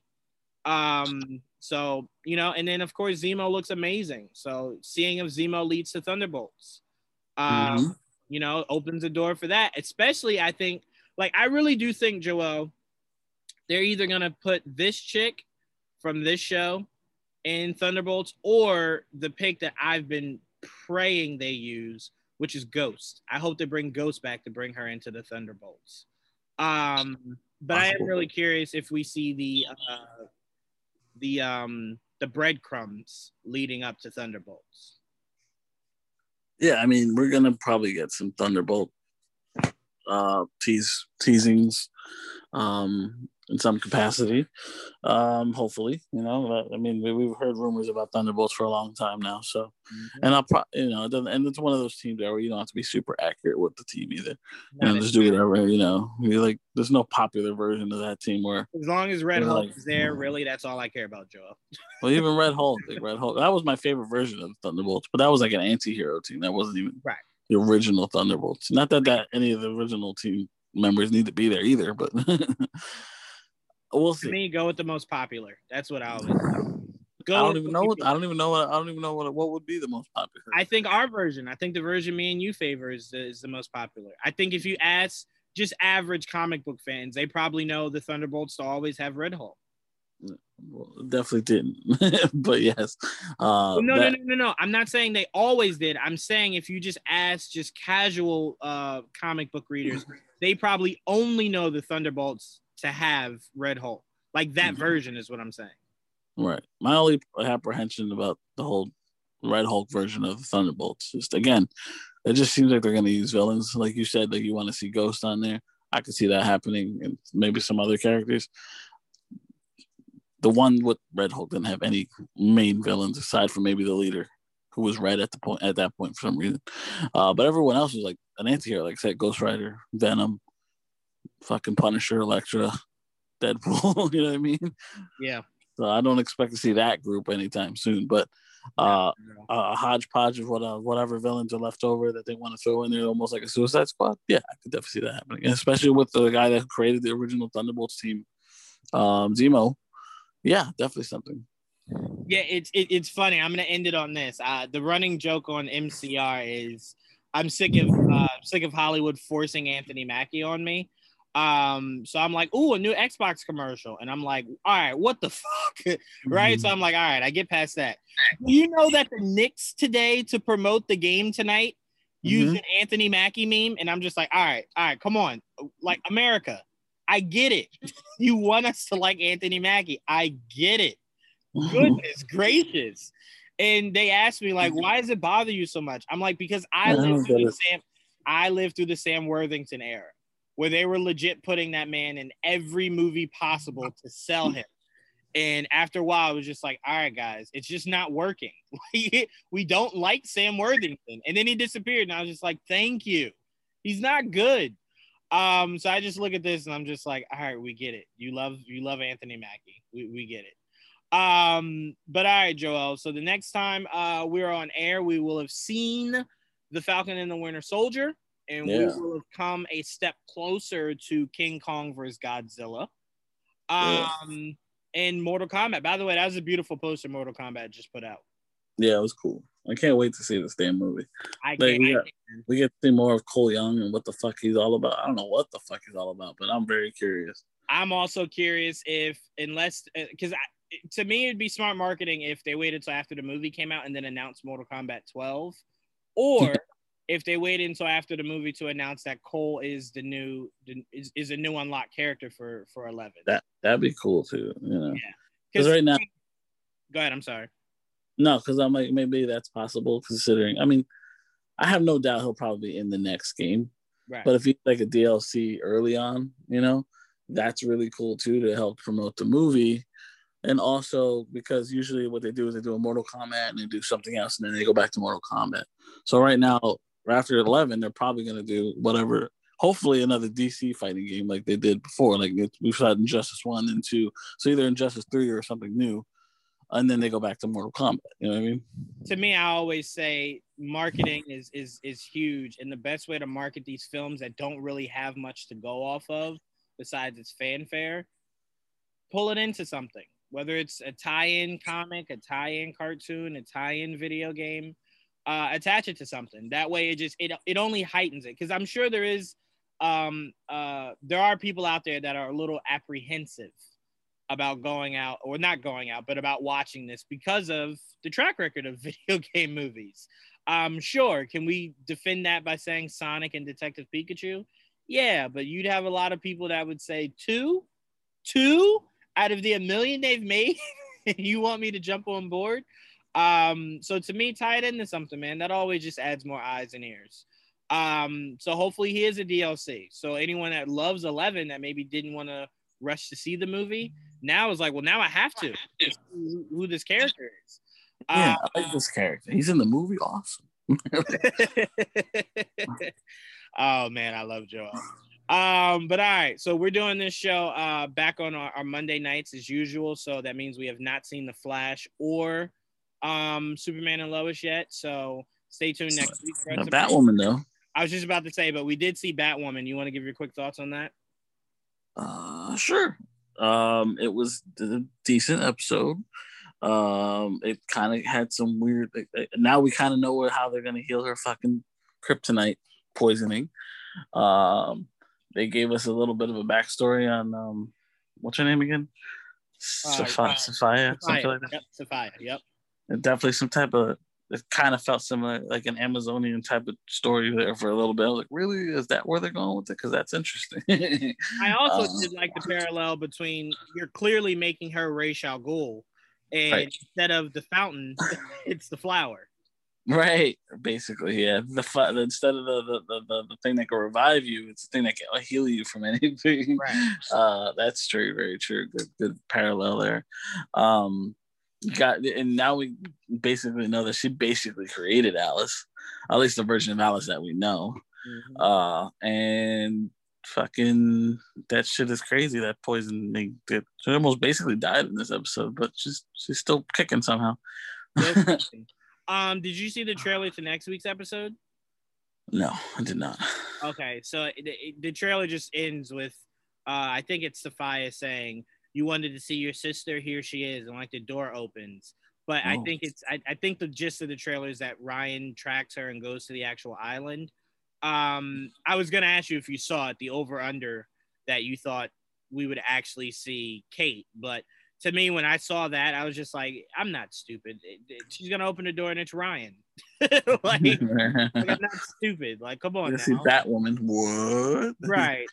So, you know, and then of course Zemo looks amazing. So seeing if Zemo leads to Thunderbolts. you know, opens the door for that. Especially, I think, like, I really do think, Joel, they're either going to put this chick from this show in Thunderbolts or the pick that I've been praying they use, which is Ghost. I hope they bring Ghost back to bring her into the Thunderbolts. But I am really curious if we see the breadcrumbs leading up to Thunderbolts. Yeah, I mean, we're gonna probably get some Thunderbolt teasings in some capacity. Hopefully, you know. I mean, we've heard rumors about Thunderbolts for a long time now. So, and it's one of those teams where you don't have to be super accurate with the team either. You know, just do whatever. You know, you're like, there's no popular version of that team where as long as Red Hulk is there, really, that's all I care about, Joel. Well, even Red Hulk. That was my favorite version of Thunderbolts, but that was like an anti-hero team. That wasn't even the original Thunderbolts. Not that any of the original team members need to be there either, but. We'll see. To me, go with the most popular. That's what I always do. I don't even know what would be the most popular. I think our version. I think the version me and you favor is the most popular. I think if you ask just average comic book fans, they probably know the Thunderbolts to always have Red Hulk. Well, definitely didn't, but yes. No. I'm not saying they always did. I'm saying if you just ask just casual comic book readers, they probably only know the Thunderbolts to have Red Hulk. Like that version is what I'm saying. Right. My only apprehension about the whole Red Hulk version of the Thunderbolts is, again, it just seems like they're going to use villains. Like you said, like you want to see Ghost on there. I could see that happening, and maybe some other characters. The one with Red Hulk didn't have any main villains aside from maybe the leader, who was red at that point for some reason. But everyone else was like an anti-hero. Like I said, Ghost Rider, Venom, fucking Punisher, Elektra, Deadpool, you know what I mean? Yeah. So I don't expect to see that group anytime soon, but a hodgepodge of whatever villains are left over that they want to throw in there, almost like a Suicide Squad. Yeah, I could definitely see that happening, and especially with the guy that created the original Thunderbolts team, Zemo. Yeah, definitely something. Yeah, it's funny. I'm going to end it on this. The running joke on MCR is I'm sick of Hollywood forcing Anthony Mackie on me. So I'm like, ooh, a new Xbox commercial. And I'm like, all right, what the fuck? Right? So I'm like, all right, I get past that. You know that the Knicks today, to promote the game tonight, used an Anthony Mackie meme. And I'm just like, all right, come on. Like, America, I get it. You want us to like Anthony Mackie. I get it. Goodness gracious. And they asked me, like, why does it bother you so much? I'm like, because I lived through the Sam Worthington era, where they were legit putting that man in every movie possible to sell him. And after a while, it was just like, all right, guys, it's just not working. We don't like Sam Worthington. And then he disappeared, and I was just like, thank you. He's not good. So I just look at this, and I'm just like, all right, we get it. You love Anthony Mackie. We get it. But all right, Joel, so the next time we're on air, we will have seen The Falcon and the Winter Soldier. And we will have come a step closer to King Kong versus Godzilla. And Mortal Kombat. By the way, that was a beautiful poster Mortal Kombat just put out. Yeah, it was cool. I can't wait to see this damn movie. We get to see more of Cole Young and what the fuck he's all about. I don't know what the fuck he's all about, but I'm very curious. I'm also curious to me, it'd be smart marketing if they waited till after the movie came out and then announced Mortal Kombat 12. Or... if they wait until after the movie to announce that Cole is the new is a new unlocked character for 11, that'd be cool too, you know. Yeah, because right now, go ahead. I'm sorry. No, because I'm like, maybe that's possible considering. I mean, I have no doubt he'll probably be in the next game, right? But if he's like a DLC early on, you know, that's really cool too to help promote the movie. And also because usually what they do is they do a Mortal Kombat and they do something else and then they go back to Mortal Kombat. So right now, after 11, they're probably going to do whatever, hopefully another DC fighting game like they did before. Like we've had Injustice 1 and 2. So either Injustice 3 or something new. And then they go back to Mortal Kombat. You know what I mean? To me, I always say marketing is huge. And the best way to market these films that don't really have much to go off of besides its fanfare, pull it into something. Whether it's a tie-in comic, a tie-in cartoon, a tie-in video game, attach it to something. That way it just, it only heightens it. Cause I'm sure there is, there are people out there that are a little apprehensive about going out, or not going out, but about watching this because of the track record of video game movies. Sure. Can we defend that by saying Sonic and Detective Pikachu? Yeah, but you'd have a lot of people that would say two out of the 1 million they've made. You want me to jump on board? So to me, tie it into something, man. That always just adds more eyes and ears. So hopefully he is a DLC. So anyone that loves 11 that maybe didn't want to rush to see the movie now is like, well, now I have to see who this character is. Yeah, I like this character. He's in the movie. Awesome. Oh man, I love Joel. But all right, so we're doing this show back on our Monday nights as usual. So that means we have not seen The Flash or Superman and Lois yet. So stay tuned next week. For Batwoman, though. I was just about to say, but we did see Batwoman. You want to give your quick thoughts on that? Sure. It was a decent episode. It kind of had some weird. Now we kind of know how they're gonna heal her fucking kryptonite poisoning. They gave us a little bit of a backstory on what's her name again? Sophia, something like that. Yep, Sophia. Yep. And definitely some type of. It kind of felt similar, like an Amazonian type of story there for a little bit. I was like, really? Is that where they're going with it? Because that's interesting. I also did like the parallel between you're clearly making her Ra's al Ghul, and right. Instead of the fountain, it's the flower. Right, basically, yeah. Instead of the thing that can revive you, it's the thing that can heal you from anything. Right. That's true, very true. Good parallel there. And now we basically know that she basically created Alice, at least the version of Alice that we know. Mm-hmm. And fucking that shit is crazy. That poison thing, she almost basically died in this episode, but she's still kicking somehow. Did you see the trailer to next week's episode? No, I did not. Okay, so the trailer just ends with, I think it's Sophia saying, "You wanted to see your sister. Here she is," and like the door opens. But oh. I think the gist of the trailer is that Ryan tracks her and goes to the actual island. I was gonna ask you if you saw it, the over under that you thought we would actually see Kate. But to me, when I saw that, I was just like, I'm not stupid. She's gonna open the door and it's Ryan. like I'm not stupid. Like, come on. This is Batwoman. What? Right.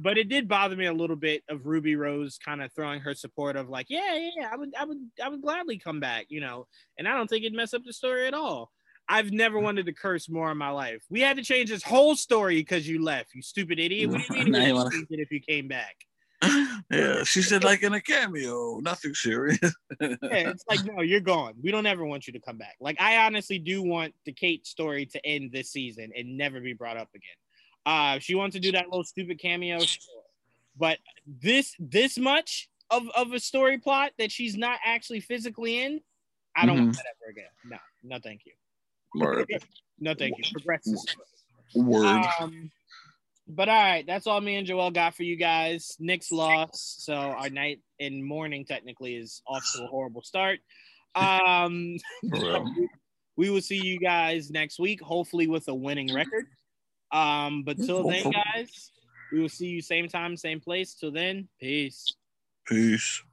But it did bother me a little bit of Ruby Rose kind of throwing her support of like, yeah, I would gladly come back, you know. And I don't think it'd mess up the story at all. I've never wanted to curse more in my life. We had to change this whole story because you left, you stupid idiot. What do you mean if you came back? Yeah, she said like in a cameo, nothing serious. Yeah, it's like, no, you're gone. We don't ever want you to come back. Like, I honestly do want the Kate story to end this season and never be brought up again. If she wants to do that little stupid cameo, sure. But this much of a story plot that she's not actually physically in, I don't want that ever again. No, thank you. Word. No, thank you. Progress the story. Word. But all right, that's all me and Joel got for you guys. Knicks lost, so our night and morning technically is off to a horrible start. We will see you guys next week, hopefully with a winning record. But till then, guys, we will see you same time, same place. Till then, peace.